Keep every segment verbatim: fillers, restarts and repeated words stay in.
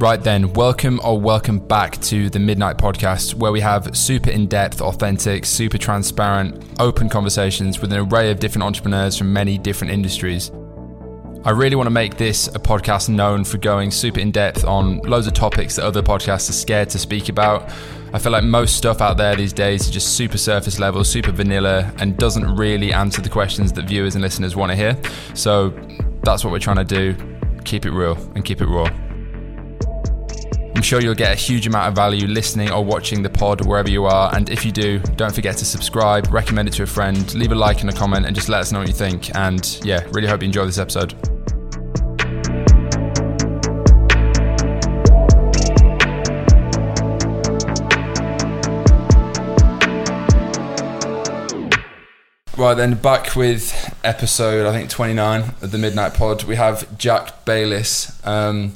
Right then, welcome or welcome back to the Midnight Podcast, where we have super in-depth, authentic, super transparent, open conversations with an array of different entrepreneurs from many different industries. I really want to make this a podcast known for going super in-depth on loads of topics that other podcasts are scared to speak about. I feel like most stuff out there these days is just super surface level, super vanilla, and doesn't really answer the questions that viewers and listeners want to hear. So that's what we're trying to do. Keep it real and keep it raw. I'm sure you'll get a huge amount of value listening or watching the pod wherever you are. And if you do, don't forget to subscribe, recommend it to a friend, leave a like and a comment, and just let us know what you think. And yeah, really hope you enjoy this episode. Right then, back with episode, I think twenty-nine of the Midnight Pod. We have Jack Bayliss. Um...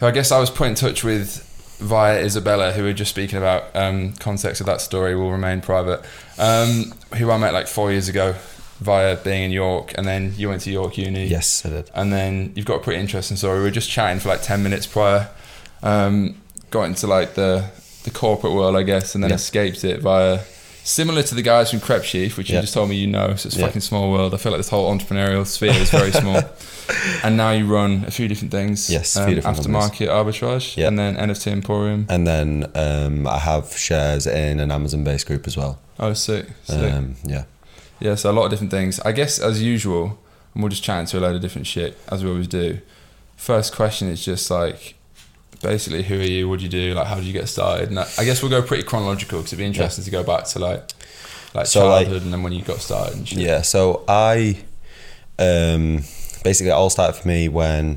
I guess I was put in touch with via Isabella, who we were just speaking about. Um, context of that story will remain private. Um, who I met like four years ago via being in York, and then you went to York Uni. Yes, I did. And then you've got a pretty interesting story. We were just chatting for like ten minutes prior. Um, got into like the the corporate world, I guess, and then yeah. escaped it via similar to the guys from Crep Chief, which yeah. you just told me you know. So it's a yeah. fucking small world. I feel like this whole entrepreneurial sphere is very small. And now you run a few different things. Yes, um, a few different Aftermarket companies. Arbitrage, yeah. and then N F T Emporium. And then um, I have shares in an Amazon-based group as well. Oh, sick. sick. Um, yeah. Yeah, so a lot of different things. I guess, as usual, and we'll just chat into a load of different shit, as we always do. First question is just like, basically, who are you? What do you do? Like, how did you get started? And I, I guess we'll go pretty chronological, because it'd be interesting yeah. to go back to like, like so childhood like, and then when you got started and shit. Yeah, so I... Um, Basically, it all started for me when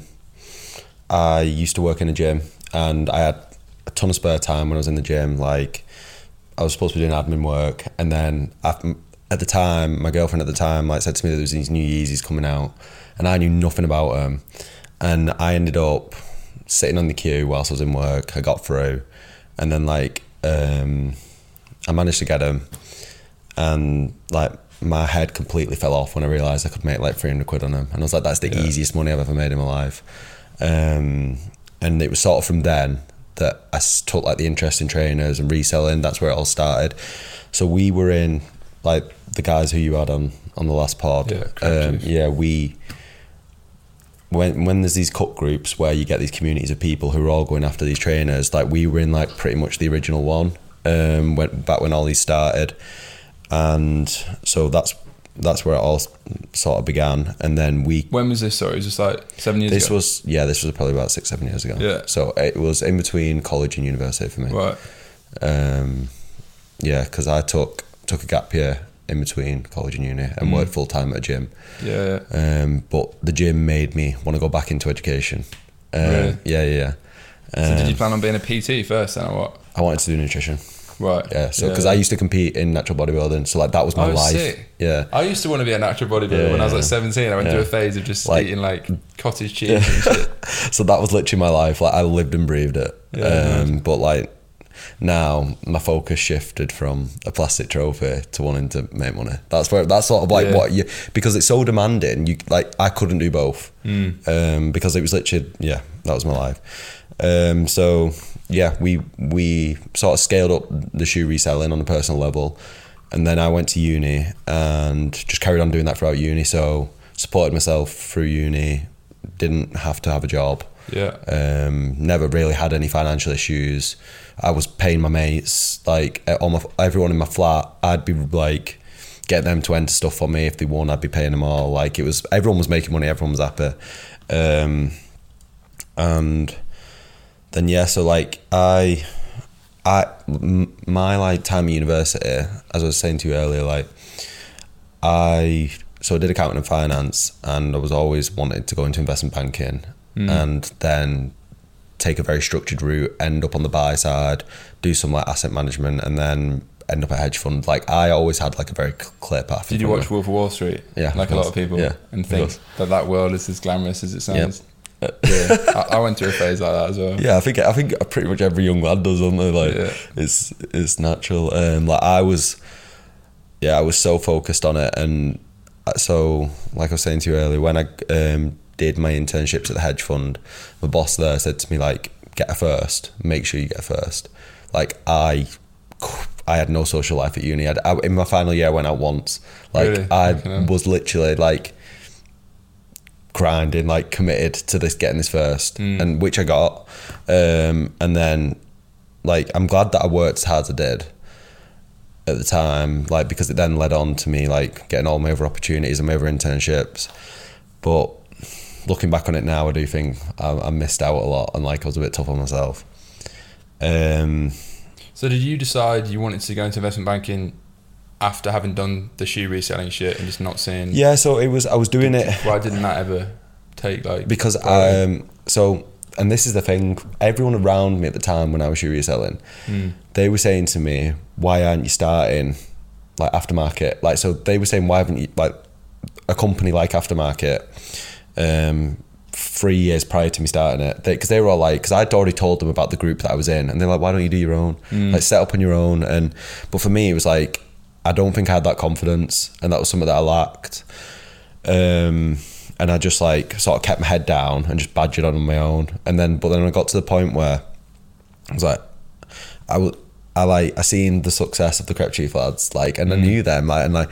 I used to work in a gym, and I had a ton of spare time when I was in the gym. Like, I was supposed to be doing admin work, and then after, at the time, my girlfriend at the time like said to me that there was these new Yeezys coming out, and I knew nothing about them. And I ended up sitting on the queue whilst I was in work. I got through, and then like um, I managed to get them, and like. My head completely fell off when I realised I could make like three hundred quid on him. And I was like, that's the yeah. easiest money I've ever made in my life. Um, and it was sort of from then that I took like the interest in trainers and reselling. That's where it all started. So we were in like the guys who you had on, on the last pod. Yeah, um, yeah we, when, when there's these cut groups where you get these communities of people who are all going after these trainers, like we were in like pretty much the original one um, when, back when all these started. And so that's that's where it all sort of began. And then we when was this? Sorry, it was just like seven years. This ago? was yeah, this was probably about six, seven years ago. Yeah. So it was in between college and university for me. Right. Um, yeah, because I took took a gap year in between college and uni and mm. worked full time at a gym. Yeah. yeah. Um, but the gym made me want to go back into education. Um, really? Yeah, yeah. yeah. Um, so did you plan on being a P T first, then, or what? I wanted to do nutrition. Right. Yeah. So, because yeah. I used to compete in natural bodybuilding, so like that was my oh, life. Sick. Yeah. I used to want to be a natural bodybuilder yeah, yeah, when I was like seventeen. I went yeah. through a phase of just like, eating like cottage cheese yeah. and shit. So that was literally my life. Like I lived and breathed it. Yeah, um, right. But like now, my focus shifted from a plastic trophy to wanting to make money. That's where that's sort of like yeah. what you because it's so demanding. You like I couldn't do both mm. um, because it was literally yeah that was my life. Um, so. Yeah, we we sort of scaled up the shoe reselling on a personal level, and then I went to uni and just carried on doing that throughout uni. So supported myself through uni, didn't have to have a job. Yeah. Um, never really had any financial issues. I was paying my mates, like all my, everyone in my flat. I'd be like, get them to enter stuff for me if they won. I'd be paying them all. Like it was, everyone was making money. Everyone was happy, um, and. Then yeah, so like I, I my like time at university, as I was saying to you earlier, like I so I did accounting and finance, and I was always wanted to go into investment banking, mm. and then take a very structured route, end up on the buy side, do some like asset management, and then end up at hedge fund. Like I always had like a very clear path. Did you watch Wolf of Wall Street? Yeah, like a lot of people, yeah, and think that that world is as glamorous as it sounds. Yep. yeah, I, I went through a phase like that as well. Yeah, I think I think pretty much every young lad does, don't they? Like, yeah. it's it's natural. Um, like I was, yeah, I was so focused on it, and so like I was saying to you earlier, when I um, did my internships at the hedge fund, the boss there said to me like, get a first, make sure you get a first. Like I, I had no social life at uni. I'd, I, in my final year I went out once. Like really? I was literally like grinding, like committed to this, getting this first, mm. and which I got. Um, and then like, I'm glad that I worked as hard as I did at the time, like, because it then led on to me like getting all my other opportunities and my other internships. But looking back on it now, I do think I, I missed out a lot, and like I was a bit tough on myself. Um, so did you decide you wanted to go into investment banking after having done the shoe reselling shit and just not seeing? Yeah, so it was, I was doing it. Why didn't that ever take like? Because um, so, and this is the thing, everyone around me at the time when I was shoe reselling, mm. they were saying to me, why aren't you starting like Aftermarket? Like, so they were saying, why haven't you, like a company like Aftermarket, um, three years prior to me starting it, because they, they were all like, because I'd already told them about the group that I was in, and they're like, why don't you do your own? Mm. Like set up on your own. And, but for me, it was like, I don't think I had that confidence, and that was something that I lacked. Um, and I just like sort of kept my head down and just badgered on on my own. And then, but then I got to the point where I was like, I would, I like, I seen the success of the Crep Chief lads, like, and mm. I knew them, like, and like,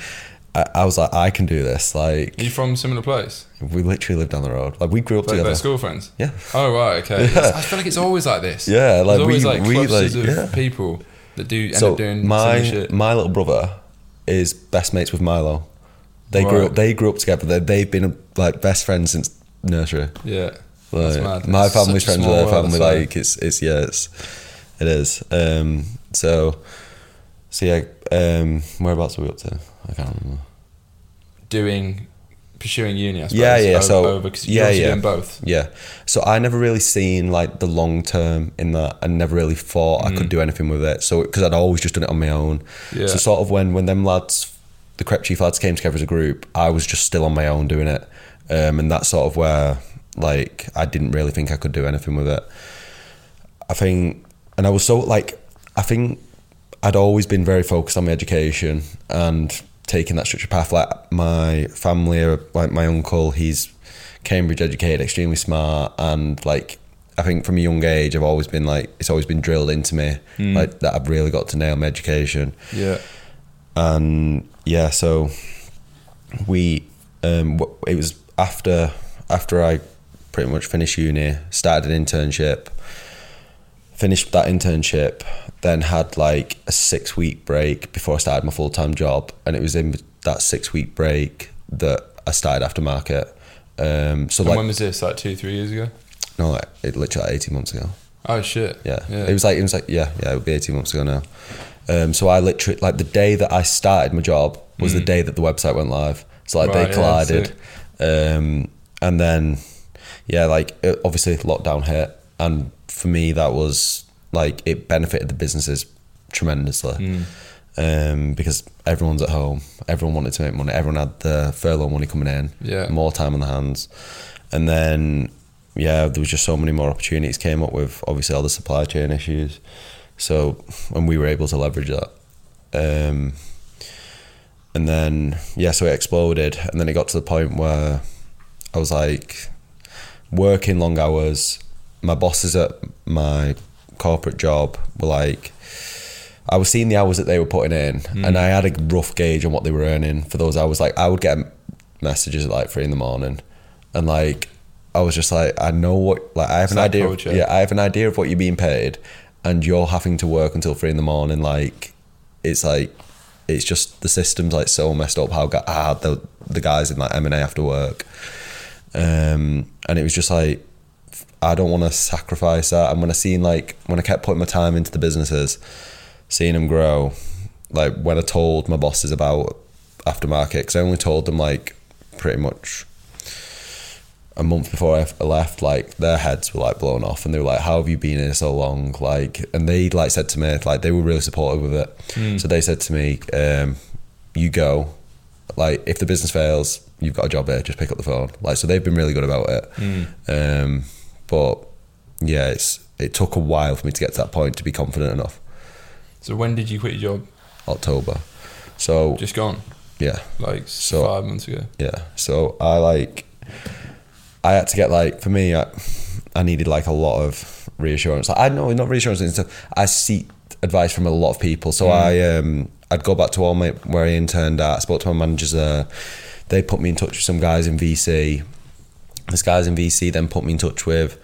I, I was like, I can do this. Like, are you from a similar place? We literally lived down the road. Like, we grew up like, together. They're school friends. Yeah. Oh right, okay. Yeah. I feel like it's always like this. Yeah, like There's we, like, we, like, of yeah. people that do end so up doing my shit. My little brother is best mates with Milo. They right. grew up. They grew up together. They, they've been like best friends since nursery. Yeah, like, that's mad. My family's friends with their family. World, like it's it's yeah, it's it is. Um, so so yeah. Um, whereabouts are we up to? I can't remember. Doing pursuing uni, I suppose. Yeah, yeah. Over, so over, cause you're yeah, yeah. doing both. Yeah. So I never really seen like the long term in that. I never really thought mm. I could do anything with it. So because I'd always just done it on my own. Yeah. So sort of when when them lads. The Crep Chief lads came together as a group, I was just still on my own doing it. Um, and that's sort of where, like, I didn't really think I could do anything with it. I think, and I was so, like, I think I'd always been very focused on my education and taking that structured path. Like, my family, like, my uncle, he's Cambridge educated, extremely smart. And, like, I think from a young age, I've always been, like, it's always been drilled into me, mm. like, that I've really got to nail my education. Yeah. And yeah, so we um, it was after after I pretty much finished uni, started an internship, finished that internship, then had like a six week break before I started my full time job, and it was in that six week break that I started Aftermarket. Um, so and like when was this? Like two, three years ago? No, like, it literally like eighteen months ago. Oh shit! Yeah. yeah, it was like it was like yeah, yeah, it would be eighteen months ago now. Um, so I literally, like the day that I started my job was mm. the day that the website went live. So like right, they collided. Yeah, um, and then, yeah, like it, obviously lockdown hit. And for me, that was like, it benefited the businesses tremendously mm. um, because everyone's at home. Everyone wanted to make money. Everyone had the furlough money coming in, yeah. more time on their hands. And then, yeah, there was just so many more opportunities came up with obviously all the supply chain issues. So, and we were able to leverage that. Um, and then, yeah, so it exploded. And then it got to the point where I was like working long hours. My bosses at my corporate job were like, I was seeing the hours that they were putting in mm. and I had a rough gauge on what they were earning for those hours. Like I would get messages at like three in the morning and like, I was just like, I know what, like I have an idea. Culture? Yeah, I have an idea of what you're being paid. And you're having to work until three in the morning. Like, it's like, it's just the system's like so messed up how hard the the guys in like M and A have to work. Um, and it was just like, I don't want to sacrifice that. And when I seen like, when I kept putting my time into the businesses, seeing them grow, like when I told my bosses about Aftermarket, because I only told them like pretty much a month before I left, like their heads were like blown off and they were like, how have you been here so long? Like, and they like said to me, like they were really supportive with it. Mm. So they said to me, um, you go, like if the business fails, you've got a job here, just pick up the phone. Like, so they've been really good about it. Mm. Um, but yeah, it's, it took a while for me to get to that point to be confident enough. So when did you quit your job? October. So just gone. Yeah. Like so, five months ago. Yeah. So I like, I had to get like, for me, I, I needed like a lot of reassurance. Like, I know, not reassurance and stuff. I seek advice from a lot of people. So mm. I, um, I'd go back to all my, where I interned at. I spoke to my managers there. They put me in touch with some guys in V C. These guys in V C then put me in touch with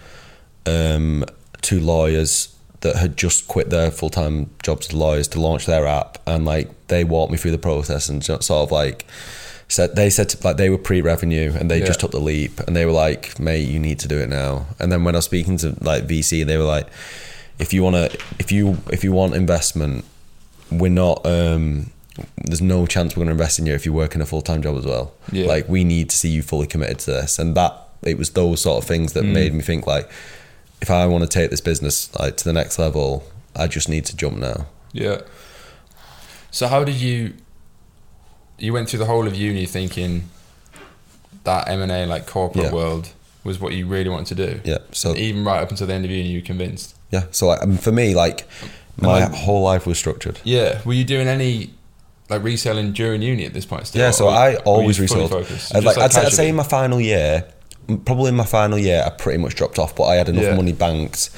um, two lawyers that had just quit their full-time jobs as lawyers to launch their app. And like, they walked me through the process and sort of like, said, they said to, like they were pre-revenue and they yeah. just took the leap and they were like, mate, you need to do it now. And then when I was speaking to like V C, they were like, if you want to, if you, if you want investment, we're not, um, there's no chance we're going to invest in you if you're working a full-time job as well. Yeah. Like, we need to see you fully committed to this. And that, it was those sort of things that mm. made me think like, if I want to take this business like to the next level, I just need to jump now. Yeah. So how did you, you went through the whole of uni thinking that M and A like corporate yeah. world was what you really wanted to do? Yeah. So and even right up until the end of uni, you were convinced? Yeah. So like, I mean, for me, like my like, whole life was structured. Yeah. Were you doing any like reselling during uni at this point still? Yeah. So or, I always resold. Like, like I'd, say, I'd say in my final year, probably in my final year, I pretty much dropped off, but I had enough yeah. money banked.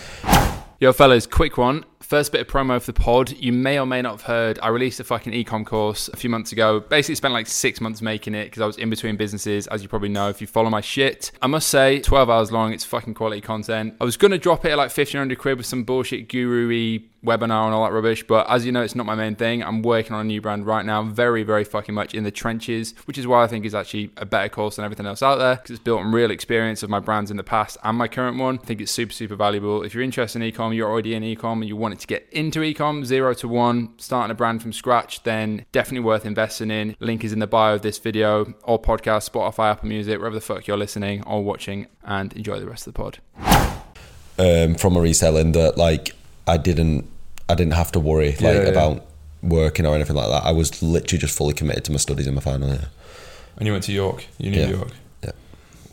Yo fellas, quick one. First bit of promo for the pod. You may or may not have heard, I released a fucking e-com course a few months ago. Basically spent like six months making it because I was in between businesses, as you probably know if you follow my shit. I must say, twelve hours long, it's fucking quality content. I was going to drop it at like fifteen hundred quid with some bullshit guru-y webinar and all that rubbish, but as you know, it's not my main thing. I'm working on a new brand right now, very, very fucking much in the trenches, which is why I think is actually a better course than everything else out there, because it's built on real experience of my brands in the past and my current one. I think it's super, super valuable. If you're interested in e-com, you're already in e-com and you want it to get into e-com, zero to one, starting a brand from scratch, then definitely worth investing in. Link is in the bio of this video, or podcast, Spotify, Apple Music, wherever the fuck you're listening or watching, and enjoy the rest of the pod. Um, from a reselling that like, I didn't, I didn't have to worry like yeah, yeah. about working or anything like that. I was literally just fully committed to my studies in my final year. And you went to York, Uni yeah. York? Yeah.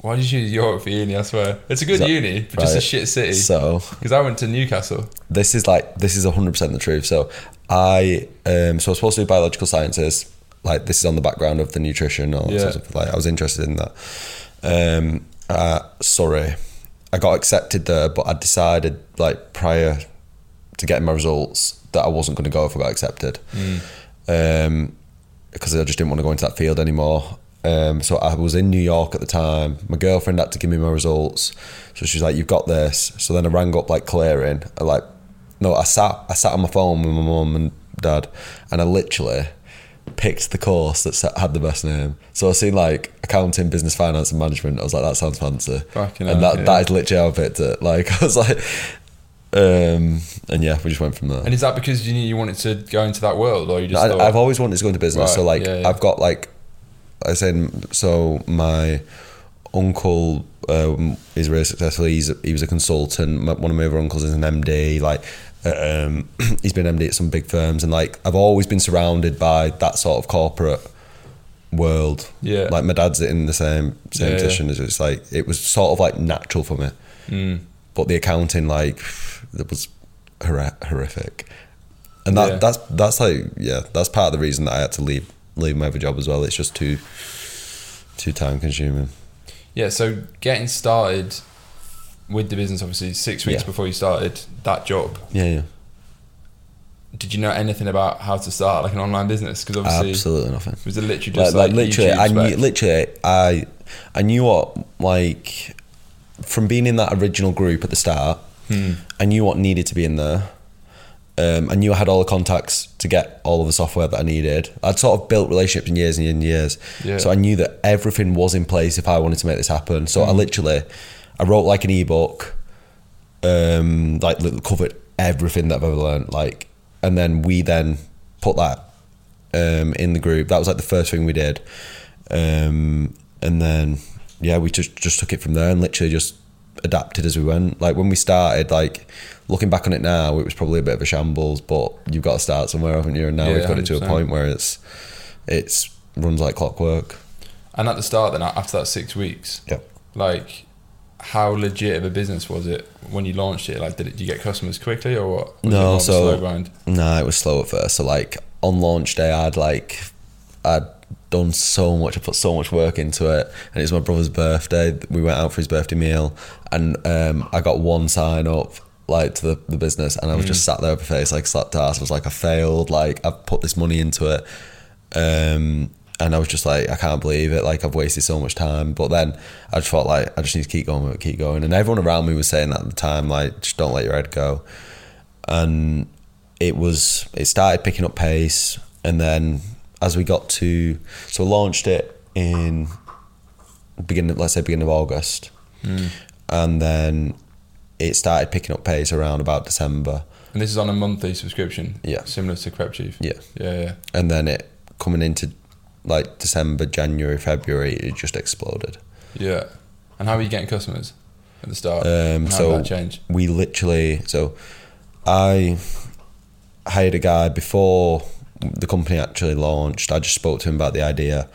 Why did you use York for uni, I swear? It's a good that, uni, but right. just a shit city. So. Because I went to Newcastle. This is like, this is one hundred percent the truth. So I, um, so I was supposed to do biological sciences. Like this is on the background of the nutrition or yeah. something like I was interested in that. Um, uh, sorry, I got accepted there, but I decided like prior to getting my results that I wasn't going to go if I got accepted mm. um, because I just didn't want to go into that field anymore. Um, so I was in New York at the time. My girlfriend had to give me my results. So she's like, you've got this. So then I rang up like clearing. I like, no, I sat, I sat on my phone with my mum and dad and I literally picked the course that had the best name. So I seen like accounting, business, finance and management. I was like, that sounds fancy. Fucking and out, that, yeah. that is literally how I picked it. Like I was like, Um, and yeah, we just went from there. And is that because you knew you wanted to go into that world, or you just? No, I, I've always wanted to go into business. Right, so like, yeah, yeah. I've got like, I said, so my uncle um, is really successful. He's he was a consultant. My, one of my other uncles is an M D. Like, um, he's been M D at some big firms, and like, I've always been surrounded by that sort of corporate world. Yeah. Like my dad's in the same same yeah, position yeah. as it's like it was sort of like natural for me. Mm. But the accounting like that was hor- horrific and that yeah. that's that's like yeah that's part of the reason that I had to leave leave my other job as well. It's just too too time consuming. Yeah. So getting started with the business, obviously six weeks yeah. before you started that job, yeah yeah did you know anything about how to start like an online business? Because obviously absolutely nothing. Was it literally just like, like, like literally I knew, literally I I knew what like from being in that original group at the start, hmm. I knew what needed to be in there. Um, I knew I had all the contacts to get all of the software that I needed. I'd sort of built relationships in years and years and years. Yeah. So I knew that everything was in place if I wanted to make this happen. So hmm. I literally, I wrote like an ebook, um, like covered everything that I've ever learned. Like, and then we then put that um, in the group. That was like the first thing we did. Um, and then... yeah, we just, just took it from there and literally just adapted as we went. Like when we started, like looking back on it now, it was probably a bit of a shambles, but you've got to start somewhere, haven't you? And now yeah, we've got one hundred percent. It to a point where it's it's runs like clockwork. And at the start then, after that six weeks, yeah. like how legit of a business was it when you launched it? Like did, it, did you get customers quickly or what? Was no, it so, slow grind? No, it was slow at first. So like on launch day, I'd like, I'd, done so much, I put so much work into it, and it's my brother's birthday. We went out for his birthday meal and um I got one sign up like to the, the business, and I was mm. just sat there with my face like slapped ass. I was like, I failed, like I've put this money into it, um and I was just like, I can't believe it, like I've wasted so much time. But then I just felt like I just need to keep going with it, keep going and everyone around me was saying that at the time, like, just don't let your head go. And it was, it started picking up pace, and then as we got to, so I launched it in beginning, let's say beginning of August, mm. and then it started picking up pace around about December. And this is on a monthly subscription? Yeah. Similar to Crep Chief? Yeah. Yeah, yeah. And then it, coming into like December, January, February, it just exploded. Yeah. And how were you getting customers at the start? Um, how so did that change? We literally, so I hired a guy before the company actually launched. I just spoke to him about the idea.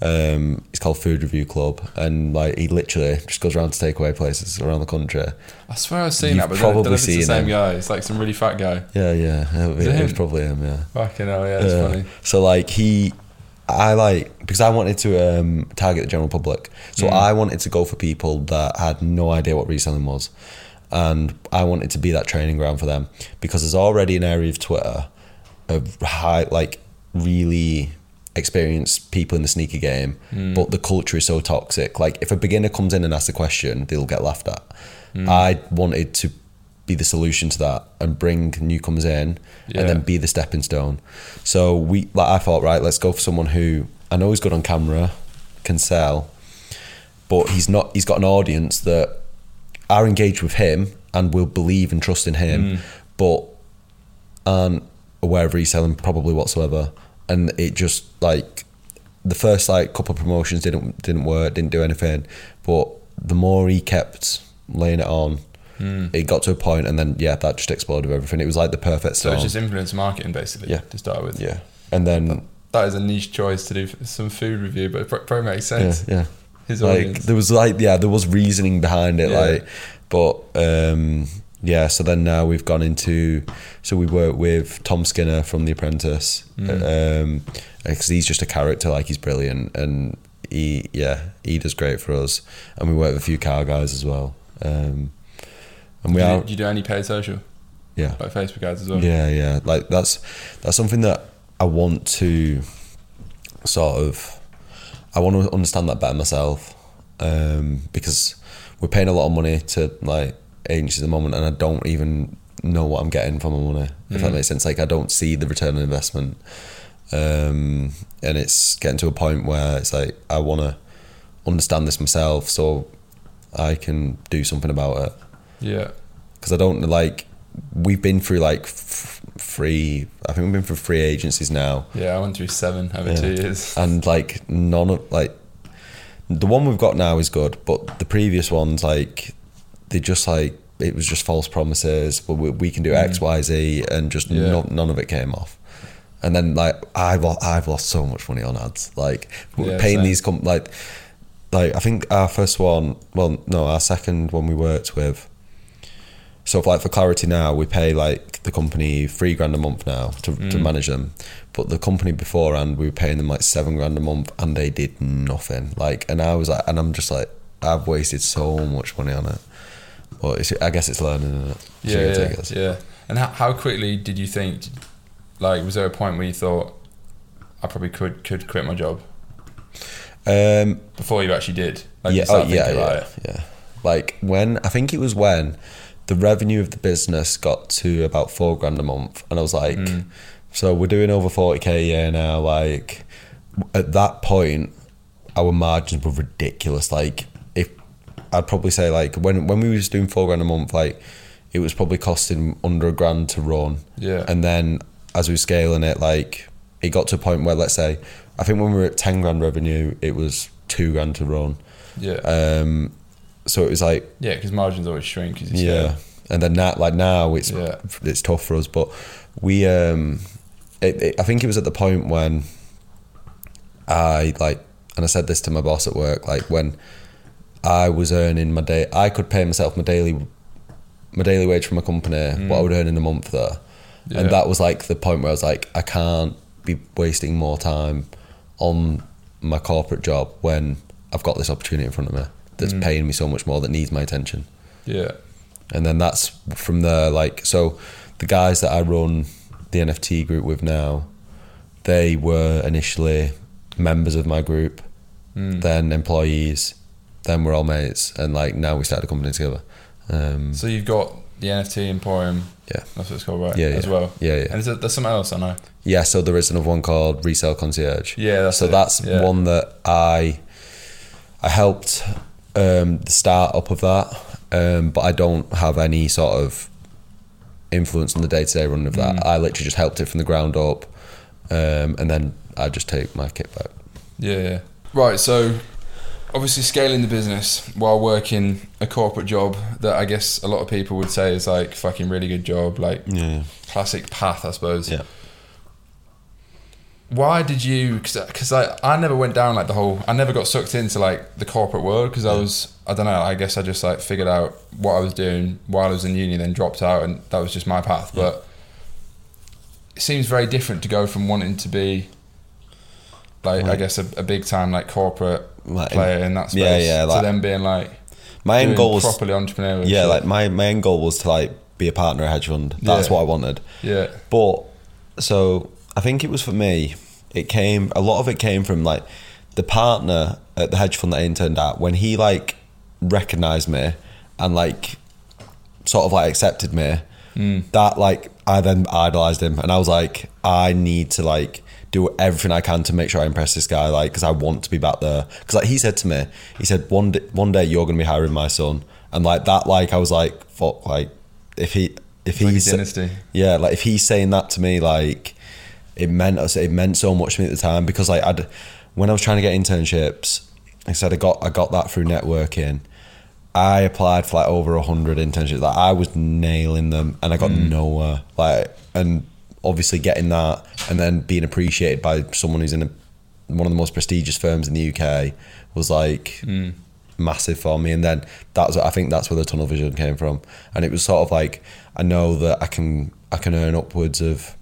Um, it's called Food Review Club, and like he literally just goes around to takeaway places around the country. I swear I've seen You've that, but probably they're, they're seen the same him. guy. It's like some really fat guy. Yeah, yeah, it was, it it was probably him. Yeah, fucking hell, yeah, it's uh, funny. So like he, I like because I wanted to um, target the general public, so mm. I wanted to go for people that had no idea what reselling was, and I wanted to be that training ground for them, because there's already an area of Twitter of high, like really experienced people in the sneaker game, mm. but the culture is so toxic. Like if a beginner comes in and asks a question, they'll get laughed at. Mm. I wanted to be the solution to that and bring newcomers in, yeah. and then be the stepping stone. So we, like, I thought, right, let's go for someone who I know is good on camera, can sell, but he's not. He's got an audience that are engaged with him and will believe and trust in him, mm. but aren't aware of reselling probably whatsoever. And it just like the first like couple of promotions didn't didn't work, didn't do anything. But the more he kept laying it on, mm. it got to a point, and then yeah, that just exploded with everything. It was like the perfect storm. So it's just influence marketing basically, yeah. to start with. Yeah, and then that, that is a niche choice to do some food review, but it probably makes sense. Yeah, yeah. His audience. Like there was like yeah, there was reasoning behind it. Yeah. Like, but um, yeah. So then now we've gone into, so we work with Tom Skinner from The Apprentice, because mm. um, he's just a character. Like he's brilliant, and he yeah he does great for us. And we work with a few car guys as well. Um, and we do are. You, do you do any paid social? Yeah, like Facebook ads as well. Yeah, yeah. Like that's that's something that I want to sort of, I want to understand that better myself, um, because we're paying a lot of money to like agencies at the moment, and I don't even know what I'm getting for my money, if mm. that makes sense. Like I don't see the return on investment, um, and it's getting to a point where it's like I want to understand this myself so I can do something about it. Yeah, because I don't like we've been through like f- free I think we've been through three agencies now. Yeah, I went through seven over yeah. two years, and like none of like the one we've got now is good, but the previous ones, like they just like, it was just false promises, but we, we can do X, Y, Z, and just yeah. no, none of it came off. And then like I've I've lost so much money on ads. Like we're yeah, paying same. these com- like like I think our first one, well no, our second one we worked with. So if, like for clarity now, we pay like the company three grand a month now to mm. to manage them, but the company beforehand we were paying them like seven grand a month, and they did nothing. Like and I was like, and I'm just like, I've wasted so much money on it. Well, it's, I guess it's learning, isn't it? Yeah, yeah, take it yeah. And how, how quickly did you think, like, was there a point where you thought, I probably could could quit my job? Um, Before you actually did? Like, yeah, you oh, yeah, yeah, it. yeah. Like, when, I think it was when the revenue of the business got to about four grand a month, and I was like, mm. so we're doing over forty K a year now, like, at that point, our margins were ridiculous, like, I'd probably say like when when we was doing four grand a month, like it was probably costing under a grand to run. Yeah. And then as we were scaling it, like it got to a point where, let's say, I think when we were at ten grand revenue, it was two grand to run. Yeah. Um. So it was like yeah, because margins always shrink. As you yeah. Say. And then now, like now, it's yeah. it's tough for us, but we um, it, it, I think it was at the point when I like, and I said this to my boss at work, like when. I was earning my day. I could pay myself my daily, my daily wage from my company. Mm. What I would earn in a month there, yeah. and that was like the point where I was like, I can't be wasting more time on my corporate job when I've got this opportunity in front of me that's mm. paying me so much more, that needs my attention. Yeah, And then that's from there, like, so the guys that I run the N F T group with now, they were initially members of my group, mm. then employees, then we're all mates, and like now we started a company together. Um, so you've got the N F T Emporium, yeah, that's what it's called, right? Yeah, as yeah. well. Yeah, yeah. And is there, there's something else I know. Yeah, so there is another one called Resale Concierge. Yeah, that's so it. that's yeah. one that I I helped um, the start up of that, um, but I don't have any sort of influence on the day to day running of that. Mm. I literally just helped it from the ground up, um, and then I just take my kickback. Yeah, yeah. Right. So obviously scaling the business while working a corporate job that I guess a lot of people would say is like fucking really good job, like yeah. classic path, I suppose. Yeah. Why did you, because I, I never went down like the whole, I never got sucked into like the corporate world because yeah. I was, I don't know, I guess I just like figured out what I was doing while I was in uni, then dropped out, and that was just my path. Yeah. But it seems very different to go from wanting to be like, right. I guess a, a big time like corporate like, player in that space yeah, yeah, like, to then being like my end goal was properly entrepreneurial. Yeah, like my, my end goal was to like be a partner at a hedge fund. That's yeah. what I wanted. Yeah. But so... I think it was for me, it came, a lot of it came from like the partner at the hedge fund that I interned at, when he like recognised me and like sort of like accepted me, mm. that like I then idolised him, and I was like, I need to like do everything I can to make sure I impress this guy, like, because I want to be back there. Because like he said to me, he said, one day, one day you're going to be hiring my son. And like that, like I was like, fuck, like if he, if like he's, a dynasty. Yeah, like if he's saying that to me, like, It meant it meant so much to me at the time, because like I'd, when I was trying to get internships, like I said, I got I got that through networking. I applied for like over a hundred internships. Like I was nailing them, and I got mm. nowhere. Like, and obviously getting that, and then being appreciated by someone who's in a, one of the most prestigious firms in the U K was like mm. massive for me. And then that's I think that's where the tunnel vision came from. And it was sort of like, I know that I can I can earn upwards of,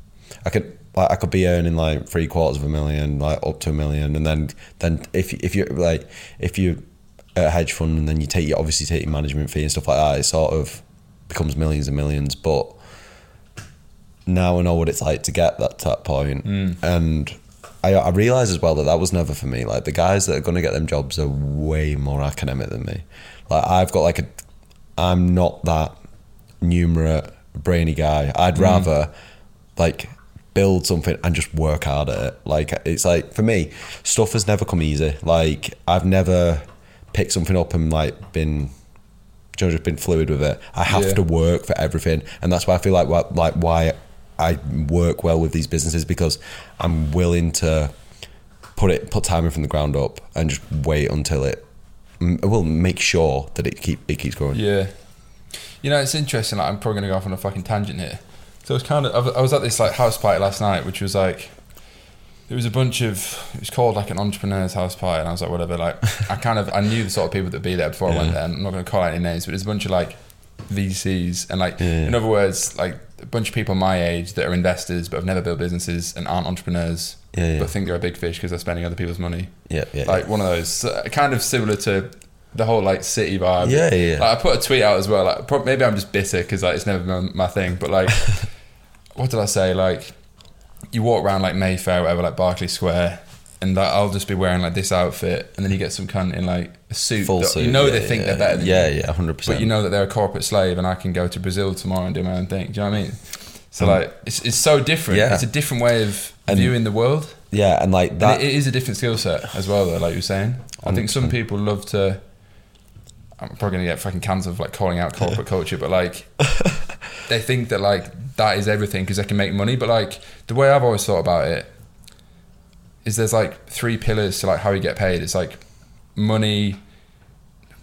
I could. Like I could be earning like three quarters of a million, like up to a million, and then then if if you like if you're at a hedge fund and then you take you obviously take your management fee and stuff like that, it sort of becomes millions and millions. But now I know what it's like to get that to that point, mm. and I I realised as well that that was never for me. Like the guys that are going to get them jobs are way more academic than me. Like I've got like a, I'm not that numerate brainy guy. I'd rather mm. like. build something and just work hard at it. Like it's like for me, stuff has never come easy. Like I've never picked something up and like been, you know, just been fluid with it. I have yeah. to work for everything, and that's why I feel like like why I work well with these businesses, because I'm willing to put it put time in from the ground up and just wait until it. I will make sure that it keep it keeps going. Yeah, you know, it's interesting. Like, I'm probably gonna go off on a fucking tangent here. So it was kind of, I was at this like house party last night, which was like, it was a bunch of, it was called like an entrepreneur's house party, and I was like, whatever, like, I kind of, I knew the sort of people that'd be there before yeah. I went there, and I'm not going to call out any names, but there's a bunch of like V Cs, and like, yeah. in other words, like a bunch of people my age that are investors, but have never built businesses and aren't entrepreneurs, yeah, yeah. but think they're a big fish because they're spending other people's money. Yeah, yeah. Like yeah. one of those, so kind of similar to the whole like city vibe. Yeah, yeah. Like, I put a tweet out as well, like, probably, maybe I'm just bitter because like, it's never been my thing, but like, what did I say? Like, you walk around like Mayfair, or whatever, like Berkeley Square, and like, I'll just be wearing like this outfit, and then you get some cunt in like a suit. Full that, suit. You know yeah, they yeah, think yeah, they're better than yeah, you. Yeah, yeah, one hundred percent. But you know that they're a corporate slave, and I can go to Brazil tomorrow and do my own thing. Do you know what I mean? So um, like, it's it's so different. Yeah. It's a different way of and, viewing the world. Yeah, and like that. And it, it is a different skill set as well, though, like you were saying. I think one hundred percent. Some people love to. I'm probably gonna get fucking cancelled for like calling out corporate culture, but like, they think that like. That is everything because they can make money. But like the way I've always thought about it is there's like three pillars to like how you get paid. It's like money,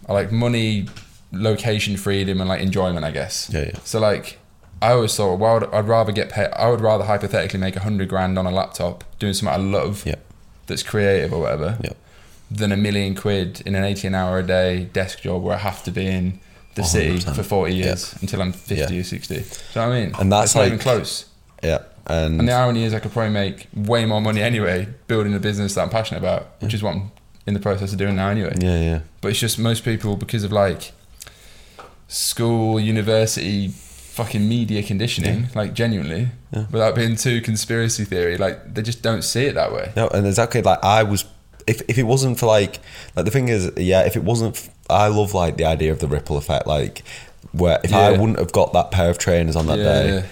I like money, location, freedom, and like enjoyment, I guess. Yeah, yeah. So like I always thought, well, I'd, I'd rather get paid. I would rather hypothetically make a hundred grand on a laptop doing something I love yeah. that's creative or whatever yeah. than a million quid in an eighteen hour a day desk job where I have to be in the one hundred percent. City for forty years yeah. until I'm fifty yeah. or sixty. Do you know what I mean? And that's it's not like, even close. Yeah. And, and the irony is I could probably make way more money anyway building a business that I'm passionate about, which yeah. is what I'm in the process of doing now anyway. Yeah, yeah. But it's just most people, because of like school, university, fucking media conditioning, yeah. like genuinely, yeah. without being too conspiracy theory. Like, they just don't see it that way. No, and exactly. Like, I was, if if it wasn't for like, like the thing is, yeah, if it wasn't, f- I love like the idea of the ripple effect. Like, where if yeah. I wouldn't have got that pair of trainers on that yeah, day. Yeah.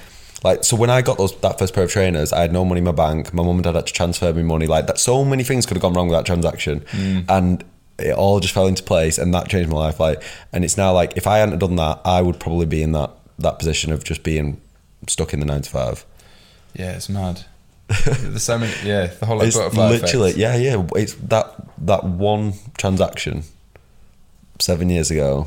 Like, so when I got those that first pair of trainers, I had no money in my bank. My mum and dad had to transfer me money. Like, that, so many things could have gone wrong with that transaction. Mm. And it all just fell into place, and that changed my life. Like, and it's now like, if I hadn't done that, I would probably be in that, that position of just being stuck in the nine to five. Yeah, it's mad. There's so many, yeah, the whole like, butterfly effect. It's literally, yeah, yeah. It's that, that one transaction seven years ago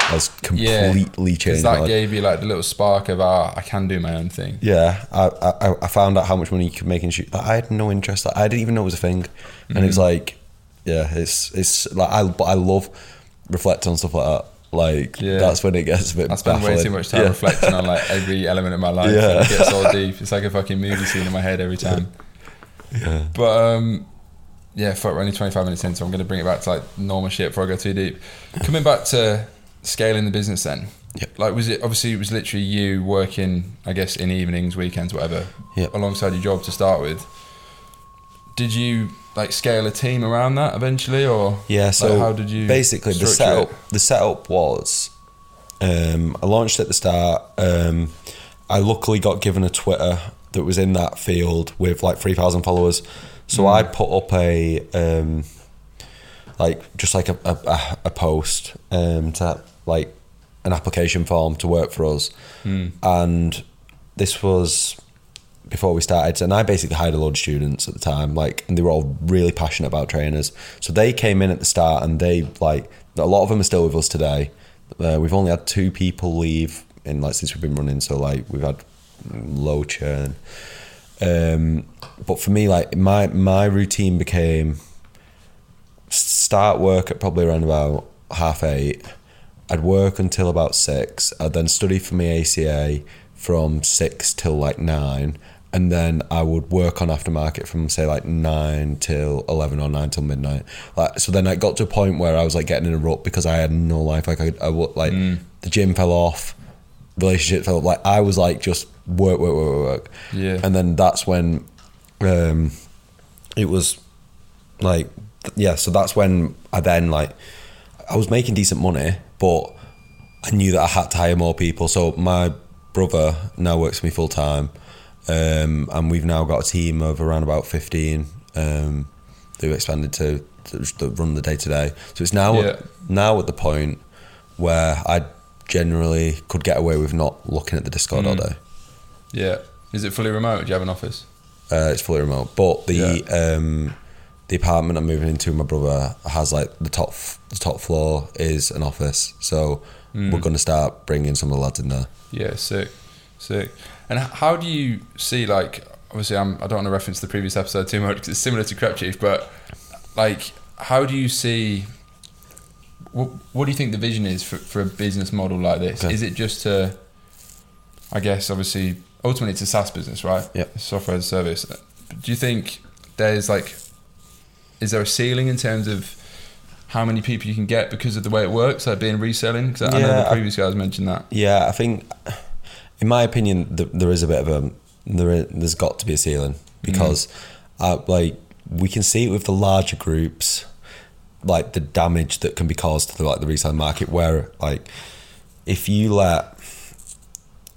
has completely yeah, changed. That gave you like the little spark of ah, I can do my own thing. Yeah, I I, I found out how much money you could make in shoes. Like, I had no interest. Like, I didn't even know it was a thing, mm-hmm. and it was like, yeah, it's it's like I but I love reflecting on stuff like that. Like yeah. that's when it gets a bit. I spend baffling. way too much time yeah. reflecting on like every element of my life. Yeah, and it gets all deep. It's like a fucking movie scene in my head every time. Yeah, but um. yeah, fuck, we're only twenty-five minutes in, so I'm going to bring it back to like normal shit before I go too deep. Coming back to scaling the business then. Yep. Like, was it, obviously it was literally you working, I guess, in evenings, weekends, whatever, yep. alongside your job to start with. Did you like scale a team around that eventually, or? Yeah, so like, how did you basically the setup, the setup was, um, I launched at the start. Um, I luckily got given a Twitter that was in that field with like three thousand followers. So mm. I put up a, um, like, just like a a, a post um, to, like, an application form to work for us. Mm. And this was before we started. And I basically hired a load of students at the time, like, and they were all really passionate about trainers. So they came in at the start, and they, like, a lot of them are still with us today. Uh, we've only had two people leave in, like, since we've been running. So, like, we've had low churn. Um, but for me, like, my, my routine became start work at probably around about half eight. I'd work until about six. I'd then study for my A C A from six till like nine. And then I would work on Aftermarket from say like nine till eleven or nine till midnight. Like, so then I got to a point where I was like getting in a rut because I had no life. Like I, I would, like mm. the gym fell off, relationship fell off. Like I was like just work, work, work, work. Yeah. And then that's when, um, it was like, th- yeah. So that's when I then like, I was making decent money, but I knew that I had to hire more people. So my brother now works for me full time. Um, and we've now got a team of around about fifteen, um, that we've expanded to, to, to run the day to day. So it's now, yeah. now at the point where I generally could get away with not looking at the Discord mm. all day. Yeah. Is it fully remote? Do you have an office? Uh, it's fully remote. But the yeah. um, the apartment I'm moving into with my brother has like the top f- the top floor is an office. So mm. we're going to start bringing some of the lads in there. Yeah, sick. Sick. And how do you see, like, obviously I'm, I don't want to reference the previous episode too much because it's similar to Crep Chief, but like, how do you see, what, what do you think the vision is for, for a business model like this? Okay. Is it just to, I guess, obviously, ultimately it's a SaaS business, right? Yeah. Software as a service. Do you think there's like, is there a ceiling in terms of how many people you can get because of the way it works, like being reselling? Because I yeah, know the previous guys mentioned that. Yeah, I think, in my opinion, th- there is a bit of a, there is, there's got to be a ceiling because mm. uh, like we can see it with the larger groups, like the damage that can be caused to the, like the reselling market where like, if you let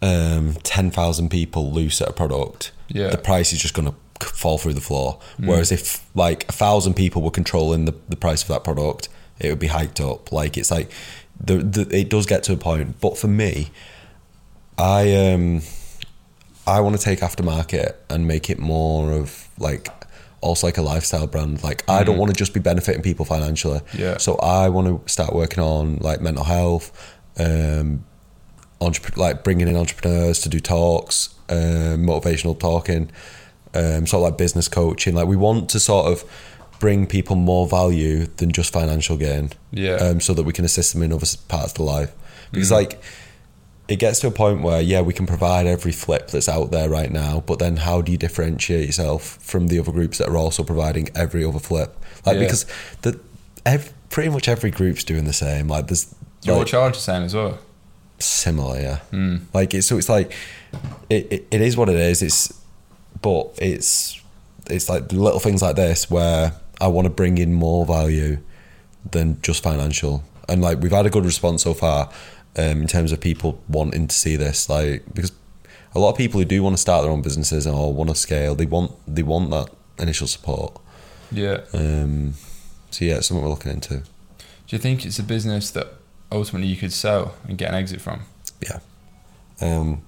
Um, ten thousand people loose at a product, yeah. the price is just going to fall through the floor. Mm. Whereas if like a thousand people were controlling the, the price of that product, it would be hiked up. Like it's like, the, the, it does get to a point. But for me, I um, I want to take Aftermarket and make it more of like, also like a lifestyle brand. Like mm. I don't want to just be benefiting people financially. Yeah. So I want to start working on like mental health, um, Entrep- like bringing in entrepreneurs to do talks, um, motivational talking, um, sort of like business coaching. Like we want to sort of bring people more value than just financial gain. Yeah. Um, so that we can assist them in other parts of their life. Because mm-hmm. like it gets to a point where, yeah, we can provide every flip that's out there right now, but then how do you differentiate yourself from the other groups that are also providing every other flip? Like yeah. because the every, pretty much every group's doing the same. Like there's- You're like, all charged the same as well. similar, yeah. Mm. Like it's so it's like it, it it is what it is. It's but it's it's like little things like this where I want to bring in more value than just financial. And like we've had a good response so far um, in terms of people wanting to see this. Like because a lot of people who do want to start their own businesses or want to scale, they want they want that initial support. Yeah. Um, so yeah, it's something we're looking into. Do you think it's a business that ultimately you could sell and get an exit from? Yeah. Um,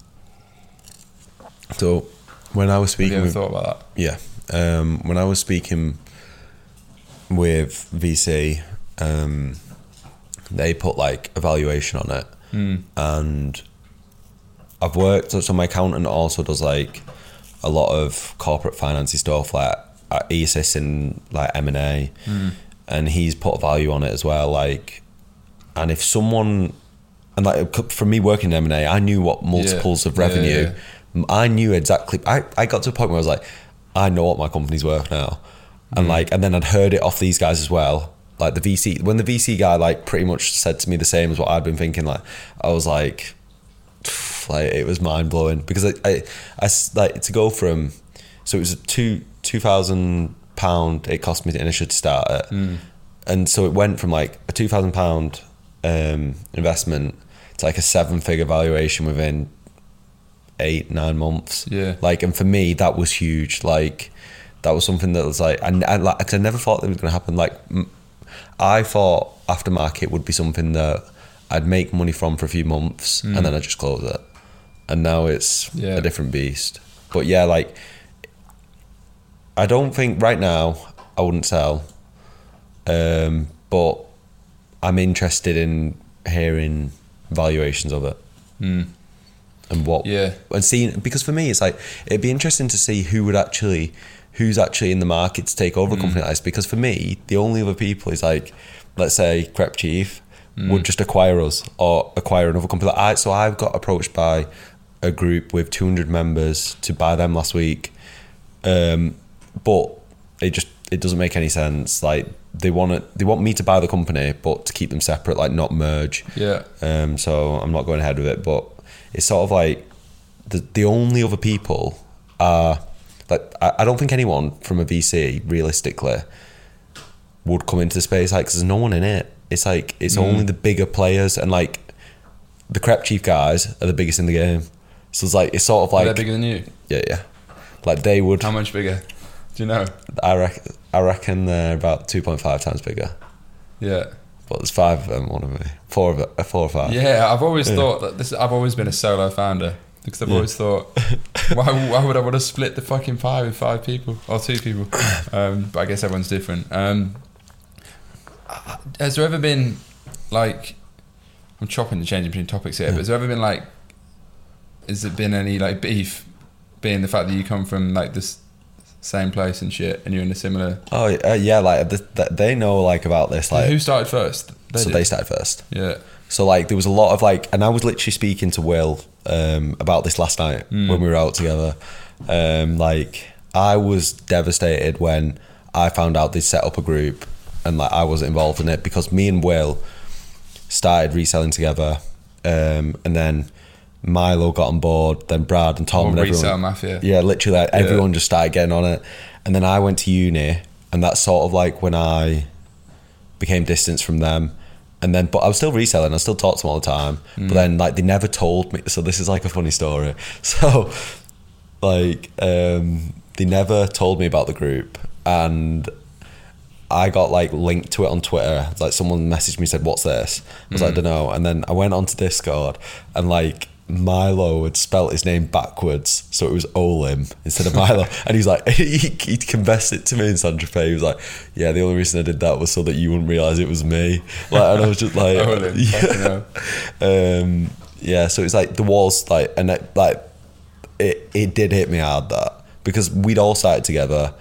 so when I was speaking, have you ever with, thought about that? Yeah. Um, when I was speaking with V C, um, they put like a valuation on it, mm. and I've worked. So my accountant also does like a lot of corporate financey stuff, like he assists in like M and A, mm. and he's put a value on it as well. Like, and if someone, and like for me working in M and A, I knew what multiples yeah. of revenue. Yeah, yeah. I knew exactly. I, I got to a point where I was like, I know what my company's worth now, mm. and like, and then I'd heard it off these guys as well. Like the V C, when the V C guy like pretty much said to me the same as what I'd been thinking. Like, I was like. Like it was mind blowing because I, I, I like to go from, so it was a two two thousand pound it cost me to initially to start it, mm. and so it went from like a two thousand pound um, investment to like a seven figure valuation within eight nine months. Yeah, like and for me that was huge. Like that was something that was like and I, like cause I never thought that was going to happen. Like I thought Aftermarket would be something that I'd make money from for a few months mm. and then I just close it. And now it's yeah. a different beast. But yeah, like, I don't think right now I wouldn't sell. Um, but I'm interested in hearing valuations of it mm. and what, yeah. and seeing, because for me, it's like, it'd be interesting to see who would actually, who's actually in the market to take over mm. a company like this. Because for me, the only other people is like, let's say Crep Chief, Mm. would just acquire us or acquire another company. Like I, so I got approached by a group with two hundred members to buy them last week. Um, but it just, it doesn't make any sense. Like they want it, they want me to buy the company, but to keep them separate, like not merge. Yeah. Um, so I'm not going ahead with it, but it's sort of like the, the only other people are like, I, I don't think anyone from a V C realistically would come into the space. Like, cause there's no one in it. It's like, it's mm. only the bigger players and like the Crep Chief guys are the biggest in the game. So it's like, it's sort of like... They're bigger than you? Yeah, yeah. Like they would... How much bigger? Do you know? I, rec- I reckon they're about two point five times bigger. Yeah. But there's five of them, one of me. Four, of it, four or five. Yeah, I've always yeah. thought that this... I've always been a solo founder because I've yeah. always thought, why, why would I want to split the fucking pie with five people or two people? Um, but I guess everyone's different. Um... Has there ever been like I'm chopping and changing between topics here yeah. but has there ever been like has there been any like beef being the fact that you come from like this same place and shit and you're in a similar oh uh, yeah like th- th- they know like about this like who started first they so did. They started first yeah so like there was a lot of like and I was literally speaking to Will um, about this last night mm. when we were out together um, like I was devastated when I found out they set up a group and like I wasn't involved in it because me and Will started reselling together um, and then Milo got on board, then Brad and Tom oh, and everyone. Mafia. Yeah, literally like, yeah. everyone just started getting on it. And then I went to uni and that's sort of like when I became distanced from them. And then, but I was still reselling, I still talked to them all the time. Mm. But then like they never told me, so this is like a funny story. So like um, they never told me about the group and I got like linked to it on Twitter. Like someone messaged me, said, "What's this?" I was mm. like, "I don't know." And then I went onto Discord, and like Milo had spelt his name backwards, so it was Olim instead of Milo. And he's like, he, he confessed it to me in Saint Tropez. He was like, "Yeah, the only reason I did that was so that you wouldn't realize it was me." Like, and I was just like, Olim, yeah. Um, yeah. So it's like the walls, like, and it, like, it it did hit me hard that because we'd all started together.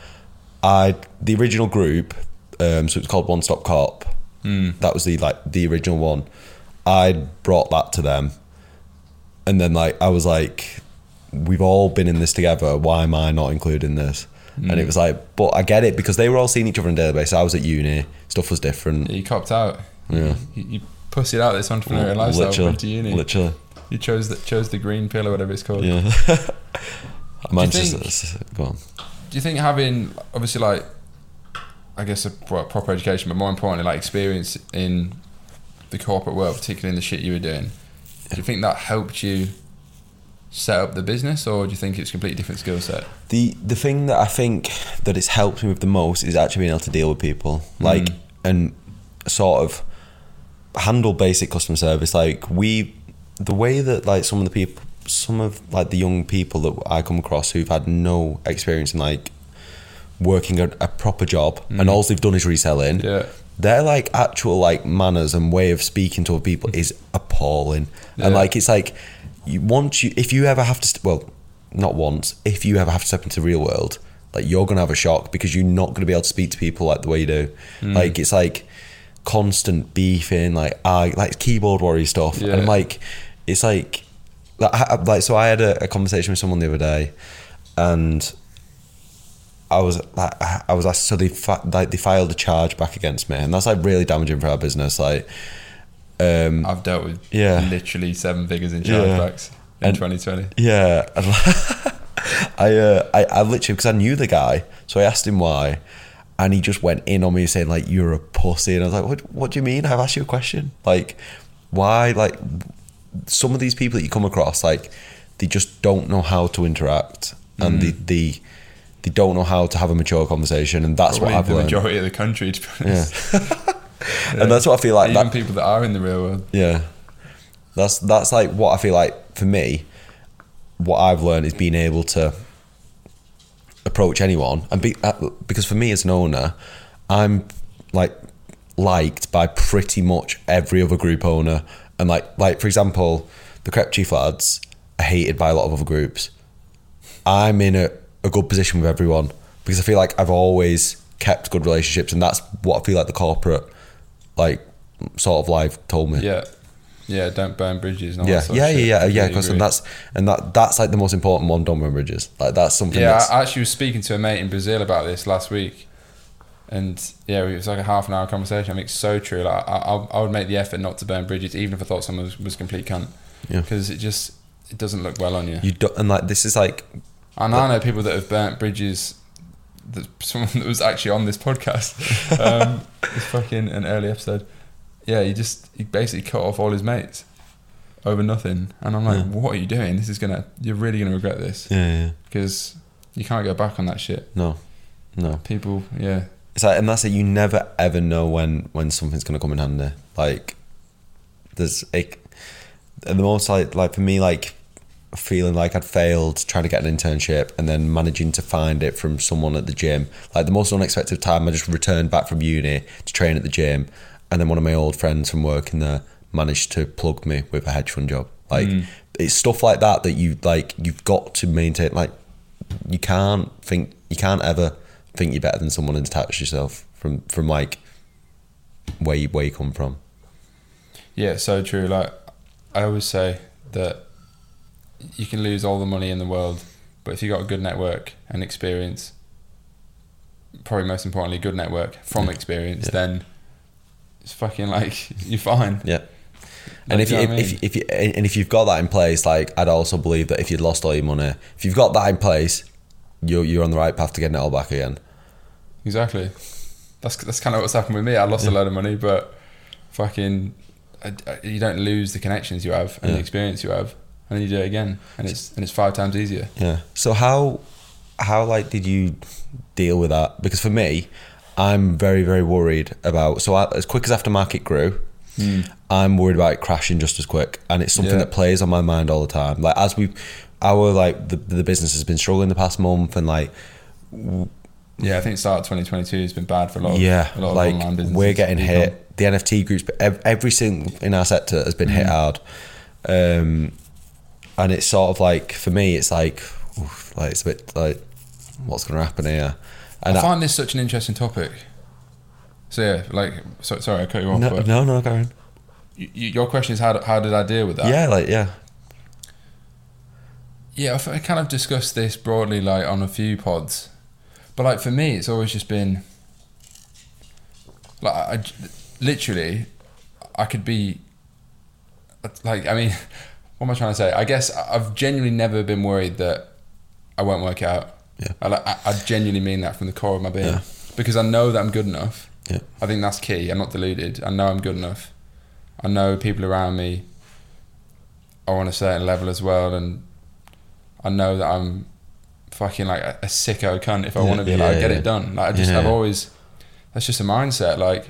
I the original group. Um, so it was called One Stop Cop. Mm. That was the like the original one. I brought that to them, and then like I was like, "We've all been in this together. Why am I not including this?" Mm. And it was like, "But I get it because they were all seeing each other on a daily basis. I was at uni. Stuff was different." Yeah, you copped out. Yeah, you, you pussied out this entrepreneurial lifestyle. Went to uni. Literally. You chose the, chose the green pill or whatever it's called. Yeah. Manchester. Think, go on. Do you think having, obviously, like, I guess a proper education, but more importantly, like experience in the corporate world, particularly in the shit you were doing, do you think that helped you set up the business, or do you think it's a completely different skill set? The the thing that I think that it's helped me with the most is actually being able to deal with people, like, mm. and sort of handle basic customer service. Like we, the way that like some of the people, some of like the young people that I come across who've had no experience in like working a, a proper job, mm. and all they've done is reselling. Yeah. Their like actual like manners and way of speaking to people is appalling, yeah. and like it's like you, once you if you ever have to st- well not once if you ever have to step into the real world, like you're gonna have a shock because you're not gonna be able to speak to people like the way you do. Mm. Like it's like constant beefing, like I like keyboard warrior stuff, yeah. and like it's like like, I, like so I had a, a conversation with someone the other day, and. I was like, I was asked, so they fa- like they filed a charge back against me, and that's like really damaging for our business. Like, um, I've dealt with yeah. literally seven figures in chargebacks yeah. in twenty twenty. Yeah, I, uh, I I literally because I knew the guy, so I asked him why, and he just went in on me saying like you're a pussy, and I was like, what What do you mean? I've asked you a question. Like, why? Like, some of these people that you come across, like, they just don't know how to interact, mm. and the the. They don't know how to have a mature conversation, and that's Probably what I've the learned. The majority of the country, to be honest. Yeah. yeah. And that's what I feel like. Even that, people that are in the real world. Yeah. That's, that's like what I feel like, for me, what I've learned is being able to approach anyone. and be, Because for me as an owner, I'm like liked by pretty much every other group owner. And like, like for example, the Crep Chief lads are hated by a lot of other groups. I'm in a... a good position with everyone because I feel like I've always kept good relationships, and that's what I feel like the corporate like sort of life told me. Yeah, yeah. Don't burn bridges. And all yeah. That sort yeah, of shit. yeah, yeah, yeah, yeah. Because that's and that that's like the most important one. Don't burn bridges. Like that's something. Yeah, that's... I actually was speaking to a mate in Brazil about this last week, and yeah, it was like a half an hour conversation. I mean, it's so true. Like I, I, I would make the effort not to burn bridges, even if I thought someone was, was a complete cunt. Yeah. Because it just it doesn't look well on you. You don't, and like this is like. And I know people that have burnt bridges, that someone that was actually on this podcast, um, it's fucking an early episode. Yeah, he just, he basically cut off all his mates over nothing. And I'm like, yeah. what are you doing? This is going to, you're really going to regret this. Yeah, yeah. Because you can't go back on that shit. No, no. People, yeah. It's like, and that's it, you never ever know when, when something's going to come in handy. Like, there's, like, the most like, like for me, like, feeling like I'd failed trying to get an internship and then managing to find it from someone at the gym. Like the most unexpected time, I just returned back from uni to train at the gym, and then one of my old friends from work in there managed to plug me with a hedge fund job. Like mm. it's stuff like that that you like you've got to maintain. Like you can't think you can't ever think you're better than someone and detach yourself from from like where you, where you come from. Yeah, so true. Like I always say that you can lose all the money in the world, but if you got a good network and experience, probably most importantly, good network from experience, yeah. then it's fucking like you're fine. Yeah. And like, if you, you know if, I mean? if, if you and if you've got that in place, like I'd also believe that if you'd lost all your money, if you've got that in place, you're you're on the right path to getting it all back again. Exactly. That's that's kind of what's happened with me. I lost yeah. a load of money, but fucking, I, I, you don't lose the connections you have and yeah. the experience you have. And then you do it again, and it's and it's five times easier. Yeah. So how how like did you deal with that? Because for me, I'm very very worried about. So I, as quick as Aftermarket grew, mm. I'm worried about it crashing just as quick, and it's something yeah. that plays on my mind all the time. Like as we, our like the the business has been struggling the past month, and like. W- Yeah, I think the start of twenty twenty-two has been bad for a lot of, yeah, a lot of like online businesses. We're getting hit. The N F T groups, every single in our sector has been mm. hit hard. Um, And it's sort of like, for me, it's like, oof, like it's a bit like, what's going to happen here? And I find I, this such an interesting topic. So yeah, like, so, sorry, I cut you off. No, but no, no, Karen. You, your question is, how how did I deal with that? Yeah, like, yeah. Yeah, I kind of discussed this broadly, like, on a few pods. But, like, for me, it's always just been, like, I, literally, I could be, like, I mean... what am I trying to say? I guess I've genuinely never been worried that I won't work out. Yeah. I, I, I genuinely mean that from the core of my being. Yeah. Because I know that I'm good enough. Yeah. I think that's key. I'm not deluded. I know I'm good enough. I know people around me are on a certain level as well, and I know that I'm fucking like a, a sicko cunt if I yeah, want to be. Yeah, like, yeah, get yeah. it done. Like I just, yeah, I've always, that's just a mindset. Like,